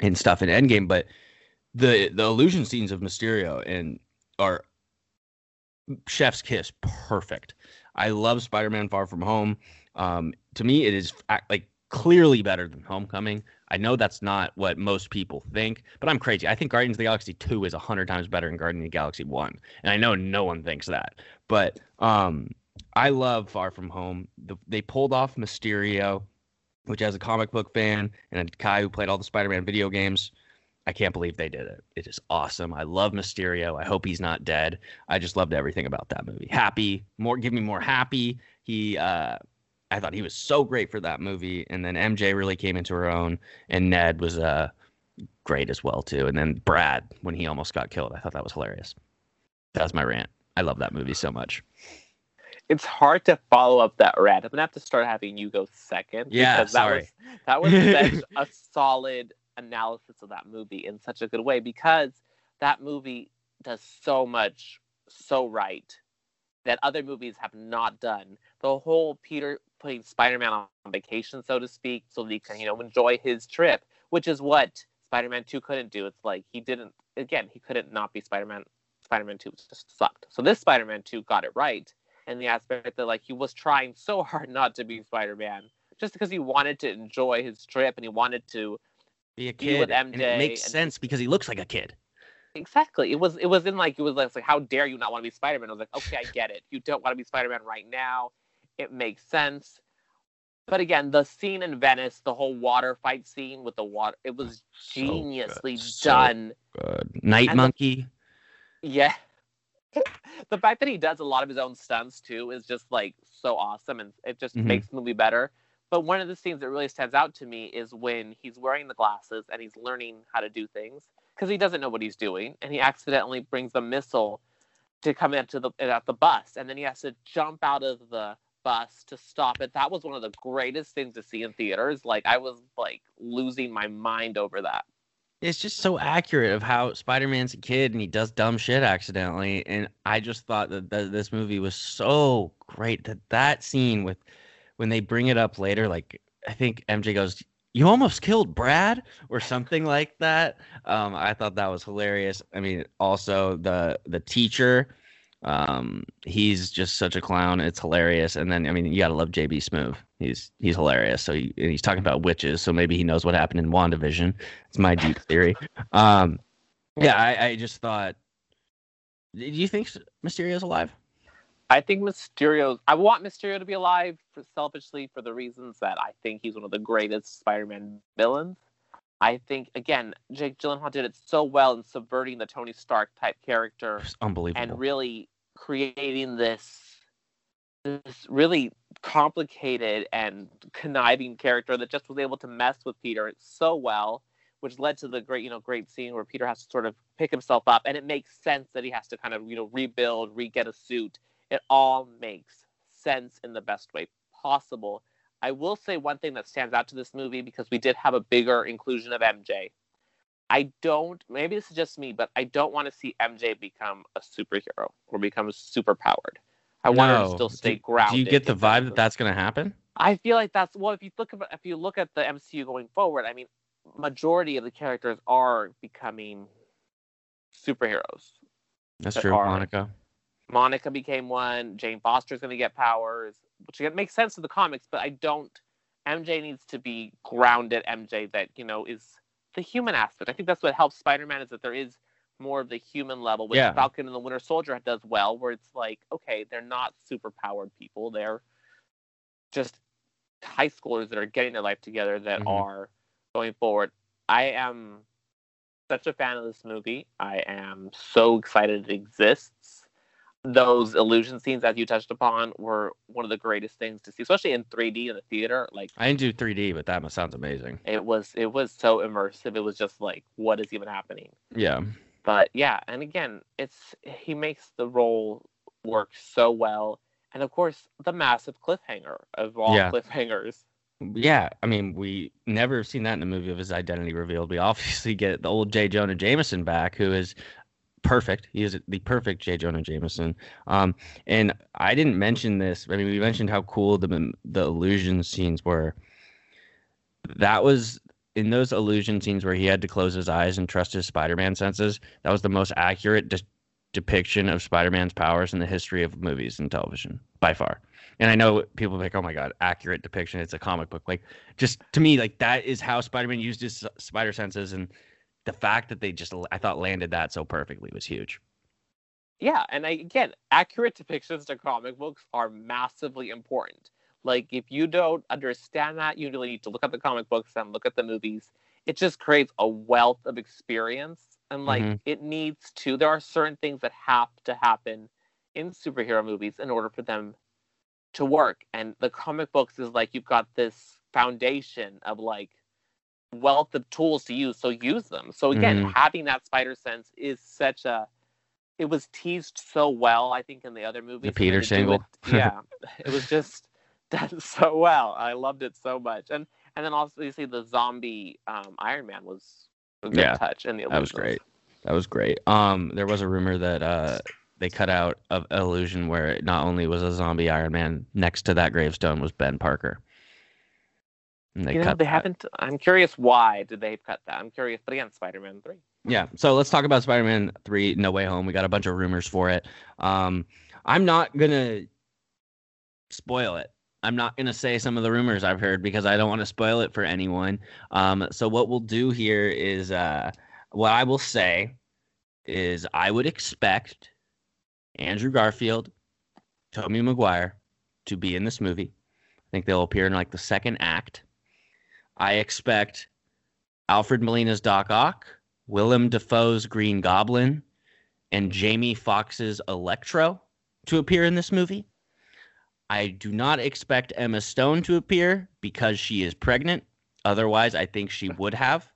and stuff in Endgame, but the illusion scenes of Mysterio and are chef's kiss perfect. I love Spider-Man Far From Home. To me, it is like clearly better than Homecoming. I know that's not what most people think, but I'm crazy. I think Guardians of the Galaxy 2 is 100 times better than Guardians of the Galaxy 1, and I know no one thinks that. But I love Far From Home. They pulled off Mysterio, which as a comic book fan and a guy who played all the Spider-Man video games, I can't believe they did it. It is awesome. I love Mysterio. I hope he's not dead. I just loved everything about that movie. Happy. Give me more Happy. I thought he was so great for that movie. And then MJ really came into her own, and Ned was great as well, too. And then Brad, when he almost got killed, I thought that was hilarious. That was my rant. I love that movie so much. It's hard to follow up that rant. I'm going to have to start having you go second. Yeah, because that was such a solid analysis of that movie in such a good way, because that movie does so much so right that other movies have not done. The whole Peter putting Spider-Man on vacation, so to speak, so that he can, enjoy his trip, which is what Spider-Man 2 couldn't do. It's like he couldn't not be Spider-Man. Spider-Man 2 just sucked. So this Spider-Man 2 got it right in the aspect that, like, he was trying so hard not to be Spider-Man just because he wanted to enjoy his trip and he wanted to be a kid with MJ. And it makes sense because he looks like a kid. Exactly. It was like how dare you not want to be Spider-Man? I was like, okay, I get it. You don't want to be Spider-Man right now. It makes sense. But again, the scene in Venice, the whole water fight scene with the water, it was geniusly done. Night Monkey. Yeah. The fact that he does a lot of his own stunts too is just like so awesome, and it just makes the movie better. But one of the scenes that really stands out to me is when he's wearing the glasses and he's learning how to do things because he doesn't know what he's doing, and he accidentally brings a missile to come into at the bus, and then he has to jump out of the bus to stop it. That was one of the greatest things to see in theaters. Like, I was like losing my mind over that. It's just so accurate of how Spider-Man's a kid and he does dumb shit accidentally, and I just thought that this movie was so great that scene with. When they bring it up later, like, I think MJ goes, "You almost killed Brad," or something like that. I thought that was hilarious. I mean, also the teacher, he's just such a clown. It's hilarious. And then, I mean, you gotta love JB Smoove. He's hilarious. So he's talking about witches. So maybe he knows what happened in WandaVision. It's my deep theory. I just thought, do you think Mysterio's alive? I think I want Mysterio to be alive selfishly for the reasons that I think he's one of the greatest Spider-Man villains. I think, again, Jake Gyllenhaal did it so well in subverting the Tony Stark type character. It's unbelievable. And really creating this really complicated and conniving character that just was able to mess with Peter so well, which led to the great scene where Peter has to sort of pick himself up, and it makes sense that he has to kind of, rebuild, re-get a suit. It all makes sense in the best way possible. I will say one thing that stands out to this movie, because we did have a bigger inclusion of MJ. Maybe this is just me, but I don't want to see MJ become a superhero or become super powered. I want her to still stay grounded. Do you get the vibe that that's going to happen? I feel like that's, well, if you look at the MCU going forward, I mean, majority of the characters are becoming superheroes. That's true, Monica. Monica became one. Jane Foster's going to get powers, which again makes sense in the comics, but I don't. MJ needs to be grounded MJ that, you know, is the human aspect. I think that's what helps Spider-Man, is that there is more of the human level, which Falcon and the Winter Soldier does well, where it's like, okay, they're not superpowered people. They're just high schoolers that are getting their life together, that are going forward. I am such a fan of this movie. I am so excited it exists. Those illusion scenes, as you touched upon, were one of the greatest things to see, especially in 3D in the theater. Like, I didn't do 3D, but that sounds amazing. It was so immersive. It was just like, what is even happening? Yeah. But yeah, and again, he makes the role work so well. And of course, the massive cliffhanger of all cliffhangers. Yeah, I mean, we never have seen that in a movie of his identity revealed. We obviously get the old J. Jonah Jameson back, who is perfect. He is the perfect J. Jonah Jameson. And I didn't mention this. I mean, we mentioned how cool the illusion scenes were. That was in those illusion scenes where he had to close his eyes and trust his Spider-Man senses. That was the most accurate depiction of Spider-Man's powers in the history of movies and television by far. And I know people think, oh my God, accurate depiction. It's a comic book. Like, just to me, like, that is how Spider-Man used his spider senses. And the fact that they just, I thought, landed that so perfectly was huge. Yeah. And again, accurate depictions to comic books are massively important. Like, if you don't understand that, you really need to look at the comic books and look at the movies. It just creates a wealth of experience. And like, it needs to, there are certain things that have to happen in superhero movies in order for them to work. And the comic books is like, you've got this foundation of like wealth of tools to use, so use them. So again, having that spider sense is such a, it was teased so well, I think, in the other movies. The Peter single. Yeah. It was just done so well. I loved it so much. And then obviously the zombie Iron Man was a good touch in the illusions. That was great. That was great. There was a rumor that they cut out an illusion where it not only was a zombie Iron Man, next to that gravestone was Ben Parker. And they haven't. I'm curious, why did they cut that? I'm curious, but again, Spider-Man 3. Yeah, so let's talk about Spider-Man 3, No Way Home. We got a bunch of rumors for it. I'm not going to spoil it. I'm not going to say some of the rumors I've heard because I don't want to spoil it for anyone. So what we'll do here is what I will say is I would expect Andrew Garfield, Tobey Maguire to be in this movie. I think they'll appear in like the second act. I expect Alfred Molina's Doc Ock, Willem Dafoe's Green Goblin, and Jamie Foxx's Electro to appear in this movie. I do not expect Emma Stone to appear because she is pregnant. Otherwise, I think she would have.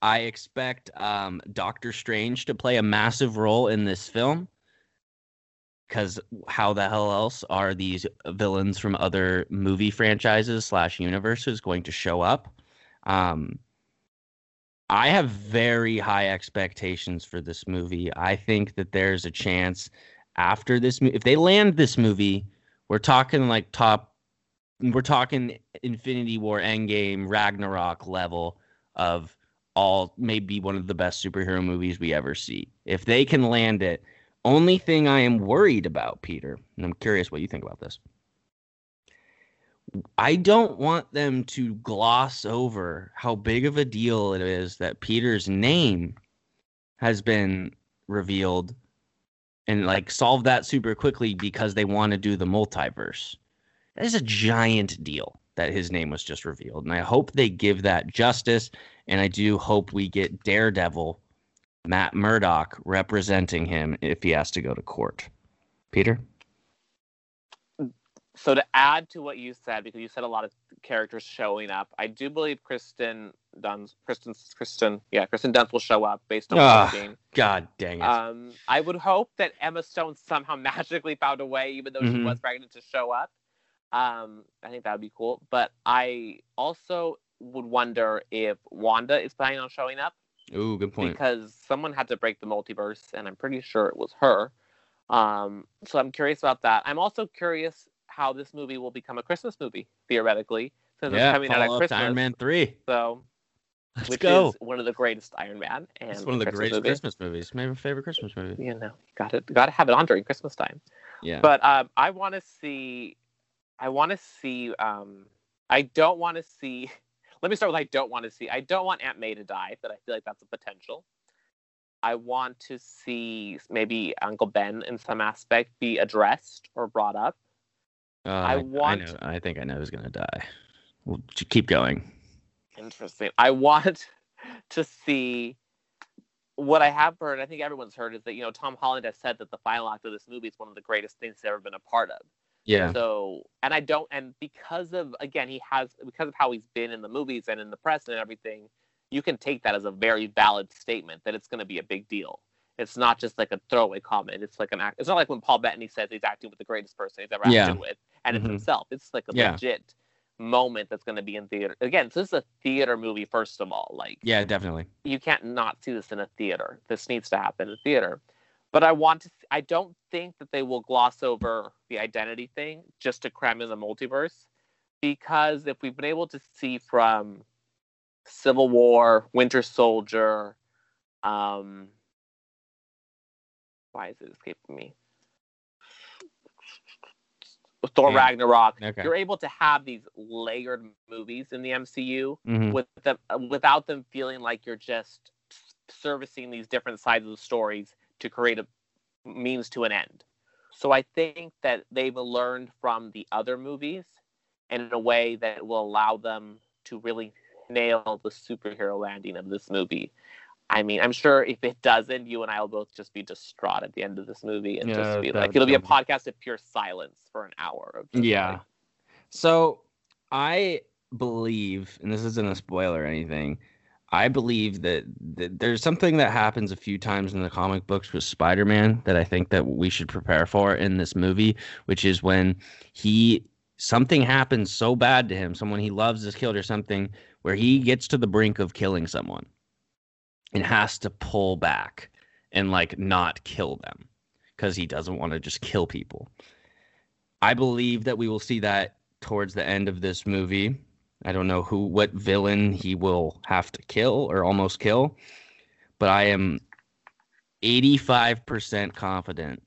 I expect Doctor Strange to play a massive role in this film, because how the hell else are these villains from other movie franchises / universes going to show up? I have very high expectations for this movie. I think that there's a chance after this movie, if they land this movie, we're talking like we're talking Infinity War, Endgame, Ragnarok level of all, maybe one of the best superhero movies we ever see. If they can land it, only thing I am worried about, Peter, and I'm curious what you think about this. I don't want them to gloss over how big of a deal it is that Peter's name has been revealed, and like solve that super quickly because they want to do the multiverse. That is a giant deal that his name was just revealed. And I hope they give that justice. And I do hope we get Daredevil, Matt Murdock, representing him if he has to go to court. Peter? So to add to what you said, because you said a lot of characters showing up, I do believe Kirsten Dunst will show up based on what we've seen. God dang it. I would hope that Emma Stone somehow magically found a way, even though she was pregnant, to show up. I think that would be cool. But I also would wonder if Wanda is planning on showing up. Ooh, good point. Because someone had to break the multiverse, and I'm pretty sure it was her. So I'm curious about that. I'm also curious how this movie will become a Christmas movie, theoretically, since it's coming out at Christmas. Iron Man 3. So Which is one of the greatest Iron Man. And it's one of the greatest Christmas movies. My favorite Christmas movie. You know, got to have it on during Christmas time. Yeah. But I don't want to see. Let me start with I don't want to see. I don't want Aunt May to die, but I feel like that's a potential. I want to see maybe Uncle Ben in some aspect be addressed or brought up. I think I know who's going to die. We'll keep going. Interesting. I want to see what I have heard. I think everyone's heard is that, you know, Tom Holland has said that the final act of this movie is one of the greatest things he's ever been a part of. Yeah. So, because of how he's been in the movies and in the press and everything, you can take that as a very valid statement that it's going to be a big deal. It's not just like a throwaway comment. It's like an act. It's not like when Paul Bettany says he's acting with the greatest person he's ever acted with, and it's himself. It's like a legit moment that's going to be in theater. Again, so this is a theater movie, first of all. Like, yeah, definitely. You can't not see this in a theater. This needs to happen in a theater. But I don't think that they will gloss over the identity thing just to cram in the multiverse, because if we've been able to see from Civil War, Winter Soldier, why is it escaping me? Thor Ragnarok. Okay. You're able to have these layered movies in the MCU without them feeling like you're just servicing these different sides of the stories to create a means to an end. So I think that they've learned from the other movies and in a way that will allow them to really nail the superhero landing of this movie. I mean, I'm sure if it doesn't, you and I will both just be distraught at the end of this movie and just be like, it'll be a podcast of pure silence for an hour. Of just like... So I believe, and this isn't a spoiler or anything, I believe that there's something that happens a few times in the comic books with Spider-Man that I think that we should prepare for in this movie, which is when something happens so bad to him, someone he loves is killed or something, where he gets to the brink of killing someone and has to pull back and like not kill them because he doesn't want to just kill people. I believe that we will see that towards the end of this movie. I don't know what villain he will have to kill or almost kill, but I am 85% confident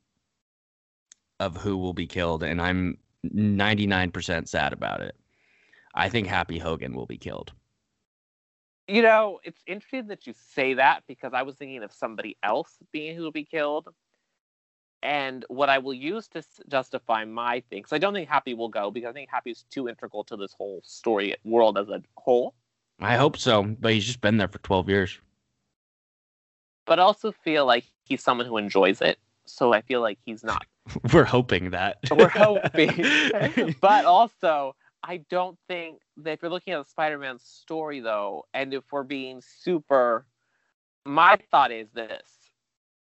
of who will be killed, and I'm 99% sad about it. I think Happy Hogan will be killed. You know, it's interesting that you say that because I was thinking of somebody else being who will be killed. And what I will use to justify my thing, because I don't think Happy will go, because I think Happy is too integral to this whole story world as a whole. I hope so, but he's just been there for 12 years. But I also feel like he's someone who enjoys it, so I feel like he's not. We're hoping that. We're hoping. But also... I don't think that if you're looking at the Spider-Man story, though, and if we're being super... My thought is this.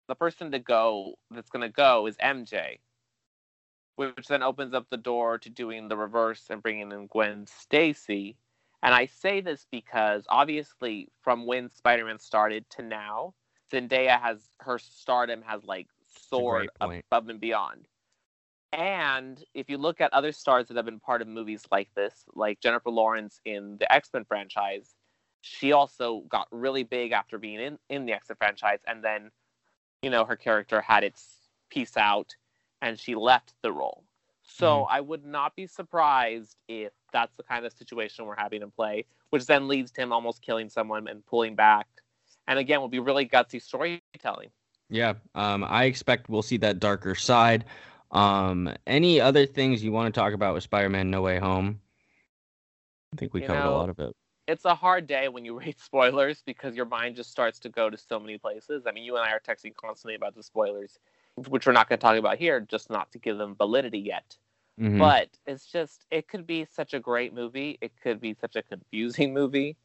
The person that's going to go is MJ, which then opens up the door to doing the reverse and bringing in Gwen Stacy. And I say this because, obviously, from when Spider-Man started to now, Zendaya has soared above and beyond. And if you look at other stars that have been part of movies like this, like Jennifer Lawrence in the X-Men franchise, she also got really big after being in the X-Men franchise. And then, you know, her character had its peace out and she left the role. So I would not be surprised if that's the kind of situation we're having in play, which then leads to him almost killing someone and pulling back. And again, will be really gutsy storytelling. Yeah, I expect we'll see that darker side. Any other things you want to talk about with Spider-Man No Way Home? I think we covered a lot of it. It's a hard day when you read spoilers because your mind just starts to go to so many places. I mean, you and I are texting constantly about the spoilers, which we're not going to talk about here, just not to give them validity yet. Mm-hmm. But it's just, it could be such a great movie. It could be such a confusing movie.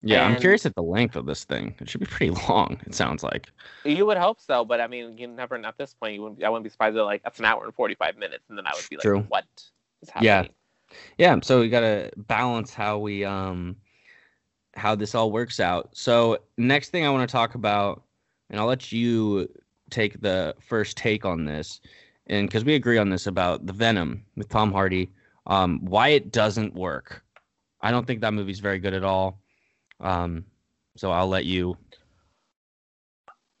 Yeah, and I'm curious at the length of this thing. It should be pretty long, it sounds like. You would hope so, but I mean, you never, at this point, I wouldn't be surprised if like, that's an hour and 45 minutes, and then I would be like, What is happening? Yeah, so we got to balance how we, how this all works out. So next thing I want to talk about, and I'll let you take the first take on this, and because we agree on this about the Venom with Tom Hardy, why it doesn't work. I don't think that movie's very good at all. so I'll let you.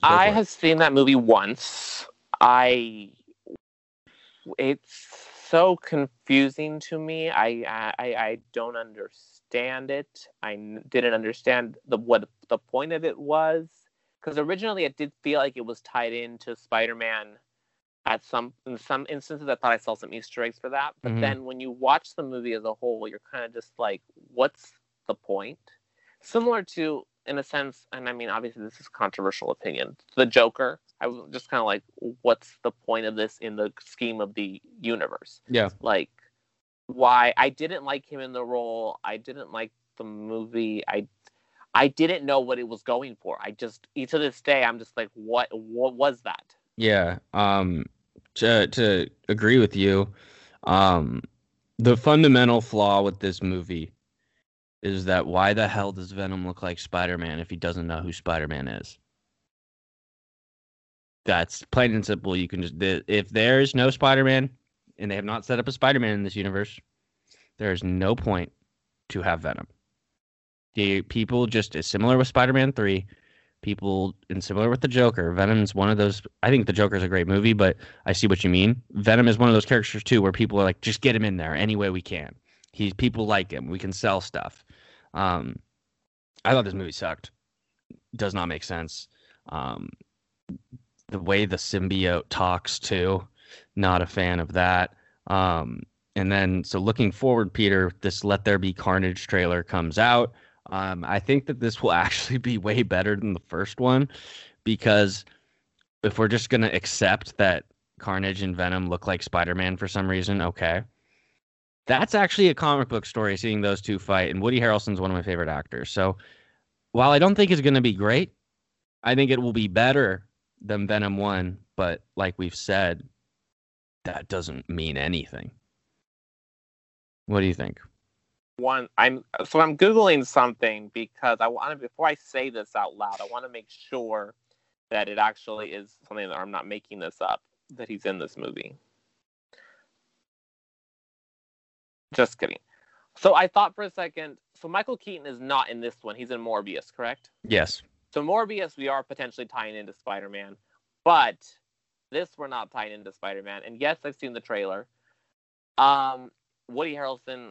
I have seen that movie once. It's so confusing to me. I don't understand it. I didn't understand what the point of it was, because originally it did feel like it was tied into Spider-Man. At in some instances, I thought I saw some Easter eggs for that. But then when you watch the movie as a whole, you're kind of just like, what's the point? Similar to, in a sense, and I mean, obviously this is controversial opinion, the Joker. I was just kind of like, what's the point of this in the scheme of the universe? Yeah. Like, why? I didn't like him in the role. I didn't like the movie. I didn't know what it was going for. I just, to this day, I'm just like, what was that? Yeah. To agree with you, the fundamental flaw with this movie is that why the hell does Venom look like Spider-Man if he doesn't know who Spider-Man is? That's plain and simple. You can just, if there is no Spider-Man, and they have not set up a Spider-Man in this universe, there is no point to have Venom. The people just, is similar with Spider-Man 3, people, and similar with the Joker. Venom is one of those. I think the Joker is a great movie, but I see what you mean. Venom is one of those characters too, where people are like, just get him in there any way we can. People like him. We can sell stuff. I thought this movie sucked. Does not make sense. The way the symbiote talks too, not a fan of that. And then, so looking forward, Peter, this Let There Be Carnage trailer comes out. I think that this will actually be way better than the first one, because if we're just going to accept that Carnage and Venom look like Spider-Man for some reason, okay. That's actually a comic book story, seeing those two fight, and Woody Harrelson's one of my favorite actors. So while I don't think it's going to be great, I think it will be better than Venom 1, but like we've said, that doesn't mean anything. What do you think? I'm Googling something, because I want to, before I say this out loud, I want to make sure that it actually is something that I'm not making this up, that he's in this movie. Just kidding. So I thought for a second, so Michael Keaton is not in this one. He's in Morbius, correct? Yes. So Morbius, we are potentially tying into Spider-Man, but this we're not tying into Spider-Man. And yes, I've seen the trailer. Woody Harrelson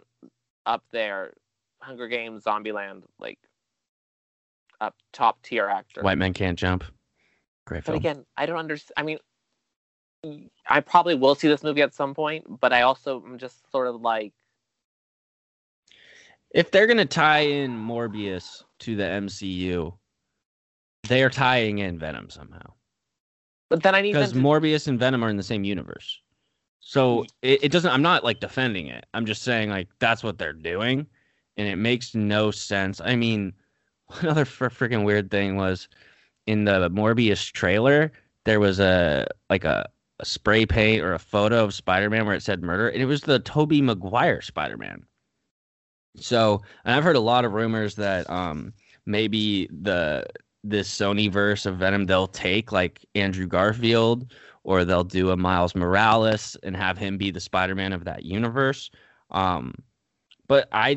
up there, Hunger Games, Zombieland, like up top tier actor. White Man Can't Jump. Great film. But again, I don't understand. I mean, I probably will see this movie at some point, but I also am just sort of like, if they're going to tie in Morbius to the MCU, they are tying in Venom somehow. But then I need, because Morbius and Venom are in the same universe. So it doesn't, I'm not like defending it. I'm just saying, like, that's what they're doing, and it makes no sense. I mean, another freaking weird thing was in the Morbius trailer, there was a spray paint or a photo of Spider-Man where it said murder, and it was the Tobey Maguire Spider-Man. So, and I've heard a lot of rumors that maybe this Sony-verse of Venom, they'll take like Andrew Garfield, or they'll do a Miles Morales and have him be the Spider-Man of that universe. But I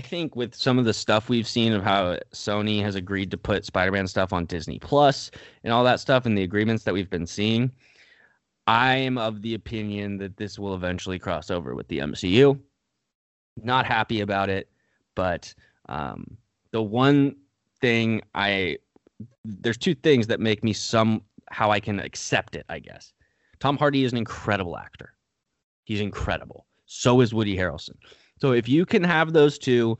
think with some of the stuff we've seen of how Sony has agreed to put Spider-Man stuff on Disney Plus and all that stuff, and the agreements that we've been seeing, I am of the opinion that this will eventually cross over with the MCU. Not happy about it, but the one thing there's two things that make me how I can accept it, I guess. Tom Hardy is an incredible actor. He's incredible. So is Woody Harrelson. So if you can have those two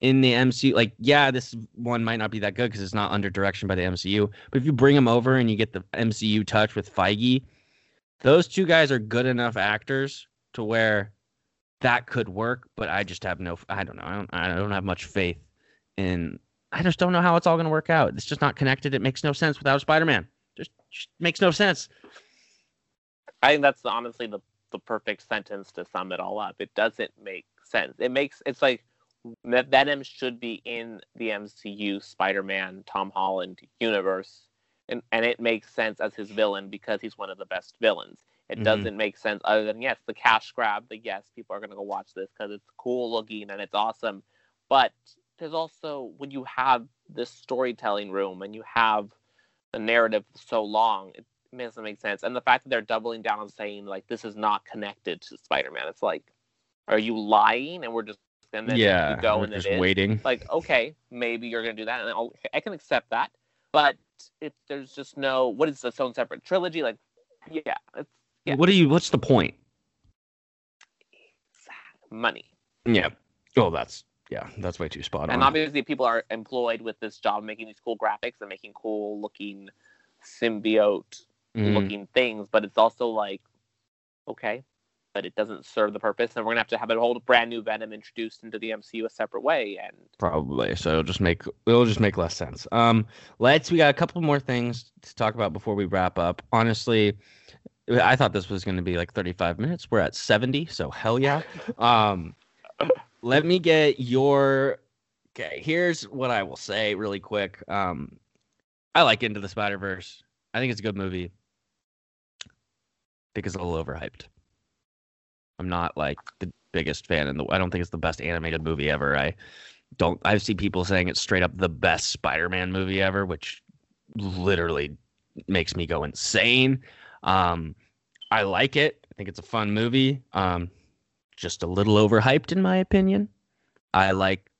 in the MCU, like, yeah, this one might not be that good because it's not under direction by the MCU, but if you bring them over and you get the MCU touch with Feige, those two guys are good enough actors to where that could work, but I just have I don't know. I don't have much faith in, I just don't know how it's all going to work out. It's just not connected. It makes no sense without Spider-Man. Just makes no sense. I think that's honestly the perfect sentence to sum it all up. It doesn't make sense. It's like Venom should be in the MCU Spider-Man Tom Holland universe, and it makes sense as his villain because he's one of the best villains. It doesn't make sense other than, yes, the cash grab, people are going to go watch this because it's cool looking and it's awesome, but there's also, when you have this storytelling room and you have the narrative so long, it doesn't make sense. And the fact that they're doubling down on saying, like, this is not connected to Spider-Man. It's like, are you lying? And we're just, and then you go and just waiting. Like, okay, maybe you're going to do that. And I can accept that. But if there's just no, what is this own separate trilogy? Like, yeah. What's the point? Money. Yeah. Oh, that's way too spot on. And obviously people are employed with this job making these cool graphics and making cool looking symbiote looking things, but it's also like, okay, but it doesn't serve the purpose, and we're gonna have to have a whole brand new Venom introduced into the MCU a separate way, and probably so it'll just make less sense. We got a couple more things to talk about before we wrap up. Honestly, I thought this was going to be like 35 minutes. We're at 70, so hell yeah. Let me get your. Okay, here's what I will say really quick. I like Into the Spider-Verse. I think it's a good movie. I think it's a little overhyped. I'm not like the biggest fan, and I don't think it's the best animated movie ever. I've seen people saying it's straight up the best Spider-Man movie ever, which literally makes me go insane. I like it. I think it's a fun movie. Just a little overhyped in my opinion. I like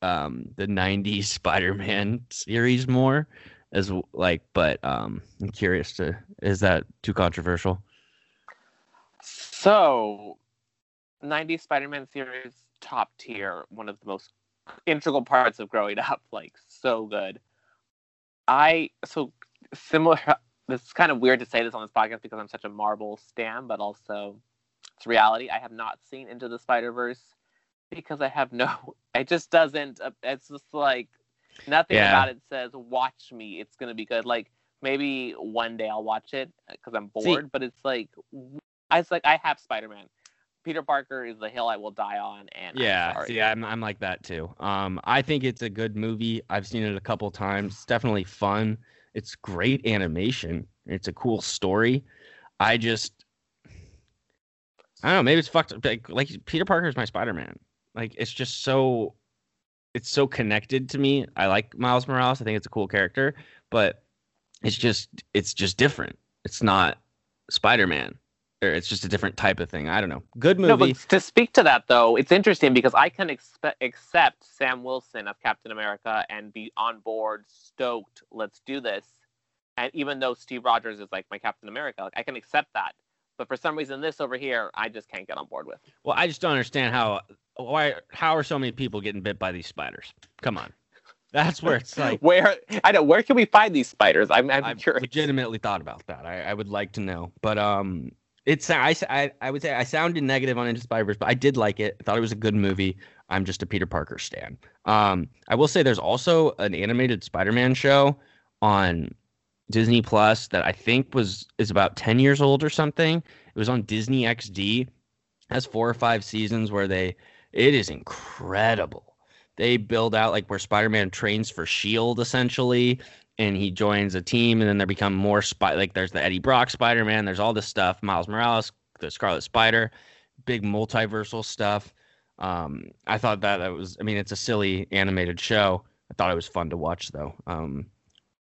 the 90s Spider-Man series more, as like. But I'm curious to, is that too controversial? So, 90s Spider-Man series, top tier, one of the most integral parts of growing up, like, so good. Similar, it's kind of weird to say this on this podcast because I'm such a Marvel stan, but also, it's reality. I have not seen Into the Spider-Verse because it just doesn't, it's just like, nothing about it says, watch me, it's gonna be good. Like, maybe one day I'll watch it because I'm bored, but it's like... I have Spider-Man. Peter Parker is the hill I will die on, and I'm like that too. I think it's a good movie. I've seen it a couple times. It's definitely fun. It's great animation. It's a cool story. I don't know. Maybe it's fucked up. Like Peter Parker is my Spider-Man. Like it's so connected to me. I like Miles Morales. I think it's a cool character, but it's just different. It's not Spider-Man. It's just a different type of thing. I don't know. Good movie. No, but to speak to that, though, it's interesting because I can accept Sam Wilson of Captain America and be on board, stoked, let's do this. And even though Steve Rogers is like my Captain America, like, I can accept that. But for some reason, this over here, I just can't get on board with. Well, I just don't understand how are so many people getting bit by these spiders? Come on. That's where it's like... Where can we find these spiders? I'm curious. I legitimately thought about that. I would like to know. But, I would say I sounded negative on Into the Spider-Verse, but I did like it. I thought it was a good movie. I'm just a Peter Parker stan. I will say there's also an animated Spider-Man show on Disney Plus that I think is about 10 years old or something. It was on Disney XD. It has 4 or 5 seasons where it is incredible. They build out like where Spider-Man trains for SHIELD essentially. And he joins a team, and then there become more like there's the Eddie Brock Spider-Man. There's all this stuff. Miles Morales, the Scarlet Spider, big multiversal stuff. I thought that was. I mean, it's a silly animated show. I thought it was fun to watch, though.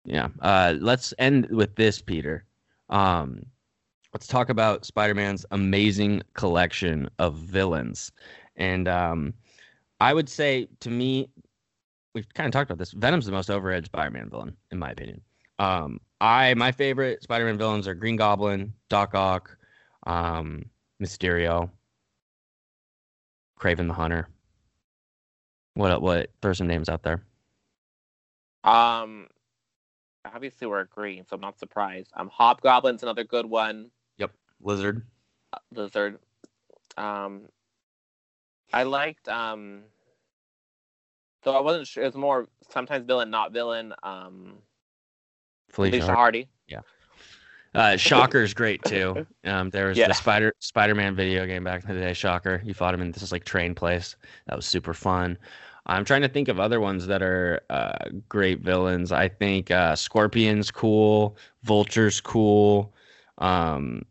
Let's end with this, Peter. Let's talk about Spider-Man's amazing collection of villains, and I would say to me. We've kind of talked about this. Venom's the most overrated Spider-Man villain, in my opinion. My favorite Spider-Man villains are Green Goblin, Doc Ock, Mysterio, Kraven the Hunter. What? Throw some names out there. Obviously we're agreeing, so I'm not surprised. Hobgoblin's another good one. Yep, Lizard. I liked So I wasn't sure. It was more sometimes villain, not villain. Felicia Hardy. Yeah. Shocker's great too. There was the Spider-Man video game back in the day. Shocker. You fought him in this like train place. That was super fun. I'm trying to think of other ones that are great villains. I think Scorpion's cool. Vulture's cool. I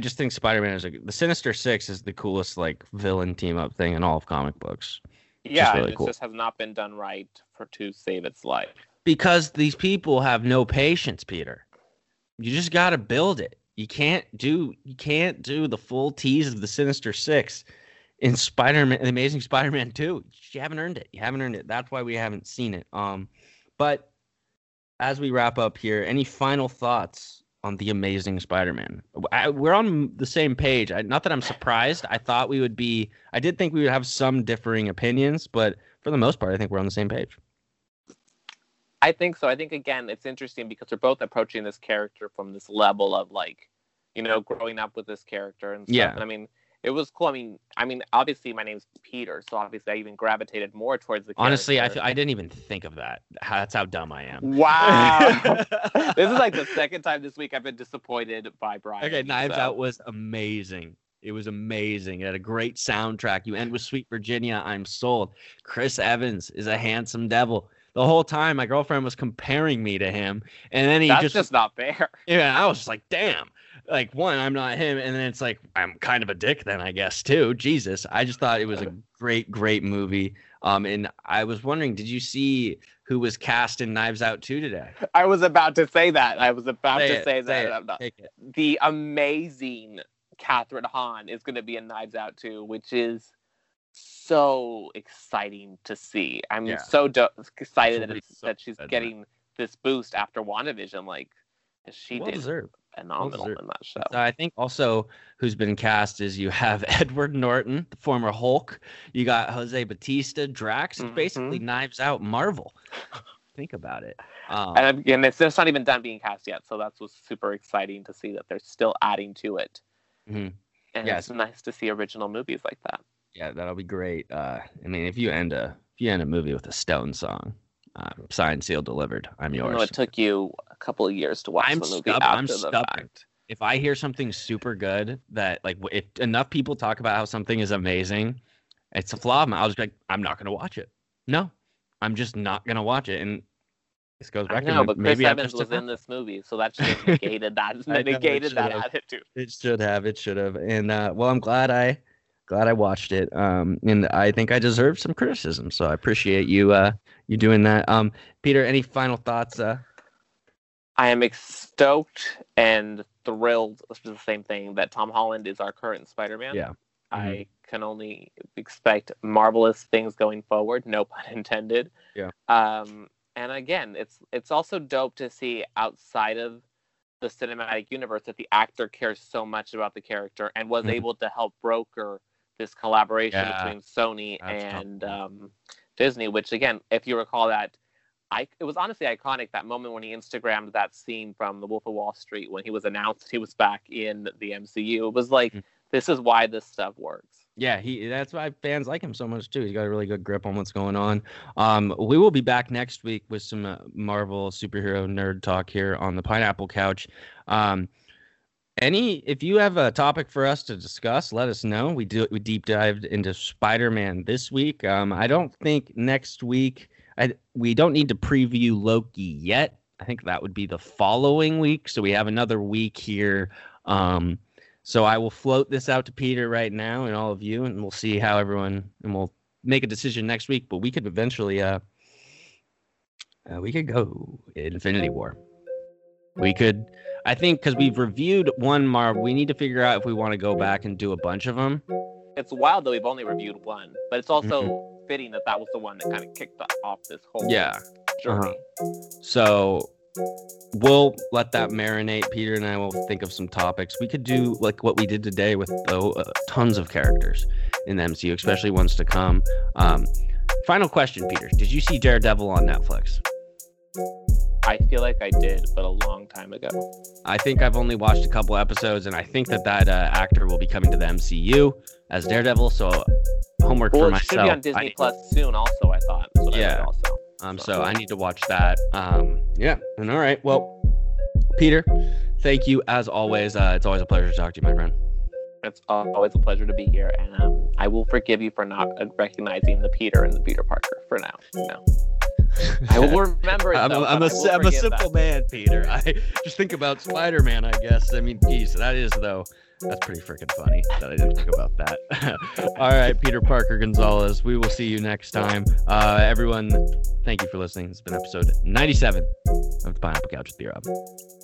just think Spider-Man is the Sinister Six is the coolest like villain team up thing in all of comic books. Yeah, really, and cool. It just has not been done right for to save its life. Because these people have no patience, Peter. You just got to build it. You can't do the full tease of the Sinister Six in Spider-Man, The Amazing Spider-Man 2. You haven't earned it. That's why we haven't seen it. But as we wrap up here, any final thoughts on The Amazing Spider-Man? We're on the same page. Not that I'm surprised. I did think we would have some differing opinions, but for the most part, I think we're on the same page. I think so. I think, again, it's interesting because they're both approaching this character from this level of, like, you know, growing up with this character and stuff. Yeah. And I mean, it was cool. I mean, obviously my name's Peter, so obviously I even gravitated more towards the character. Honestly, I didn't even think of that. That's how dumb I am. Wow. This is like the second time this week I've been disappointed by Brian. Okay, Knives Out was amazing. It was amazing. It had a great soundtrack. You end with Sweet Virginia, I'm sold. Chris Evans is a handsome devil. The whole time, my girlfriend was comparing me to him, and then that's just not fair. Yeah, I was just like, damn. Like, one, I'm not him, and then it's like, I'm kind of a dick then, I guess, too. Jesus, I just thought it was a great, great movie. And I was wondering, did you see who was cast in Knives Out 2 today? I was about to say that. The amazing Catherine Hahn is going to be in Knives Out 2, which is so exciting to see. I'm so excited that she's getting this boost after WandaVision. Like, she did phenomenal in that show. I think also who's been cast is you have Edward Norton, the former Hulk. You got Jose Batista, Drax. It's basically Knives Out Marvel. Think about it. And it's not even done being cast yet, so that's what's super exciting to see, that they're still adding to it. Mm-hmm. And it's nice to see original movies like that. Yeah, that'll be great. I mean, if you end a movie with a Stone song, signed, sealed, delivered, I'm yours. I know it took you a couple of years to watch the movie after the fact. If I hear something super good that, like, if enough people talk about how something is amazing, it's a flaw. I'll just be like, I'm not going to watch it. No, I'm just not going to watch it. And this goes back to but maybe Chris Evans was in this movie, so that should have negated that. Attitude. It should have. And I'm glad I watched it, and I think I deserve some criticism, so I appreciate you you doing that. Peter, any final thoughts? I am stoked and thrilled, which is the same thing, that Tom Holland is our current Spider-Man. Yeah. Mm-hmm. I can only expect marvelous things going forward, no pun intended. Yeah. And again, it's also dope to see outside of the cinematic universe that the actor cares so much about the character and was able to help broker this collaboration between Sony and Disney, which, again, if you recall that, it was honestly iconic, that moment when he Instagrammed that scene from The Wolf of Wall Street when he was announced he was back in the MCU. It was like, this is why this stuff works. Yeah, that's why fans like him so much, too. He's got a really good grip on what's going on. We will be back next week with some Marvel superhero nerd talk here on the Pineapple Couch. If you have a topic for us to discuss, let us know. We deep dived into Spider-Man this week. I don't think next week we don't need to preview Loki yet. I think that would be the following week. So we have another week here. So I will float this out to Peter right now and all of you, and we'll see how everyone, and we'll make a decision next week. But we could eventually, we could go Infinity War. We could, I think, because we've reviewed one Marvel, we need to figure out if we want to go back and do a bunch of them. It's wild that we've only reviewed one, but it's also fitting that was the one that kind of kicked off this whole journey. So we'll let that marinate. Peter and I will think of some topics. We could do like what we did today with tons of characters in the MCU, especially ones to come. Final question, Peter. Did you see Daredevil on Netflix? I feel like I did, but a long time ago. I think I've only watched a couple episodes, and I think that actor will be coming to the MCU as Daredevil, so homework for myself. It should be on Disney Plus soon also, I thought. That's what I heard also. So I need to watch that. And all right. Well, Peter, thank you as always. It's always a pleasure to talk to you, my friend. It's always a pleasure to be here. And I will forgive you for not recognizing the Peter and the Peter Parker for now. You know. I will remember it. I'm a simple man, Peter. I just think about Spider-Man, I guess. I mean, geez, that is, though. That's pretty freaking funny that I didn't think about that. All right, Peter Parker Gonzalez, we will see you next time. Everyone, thank you for listening. It's been episode 97 of the Pineapple Couch with B-Rob.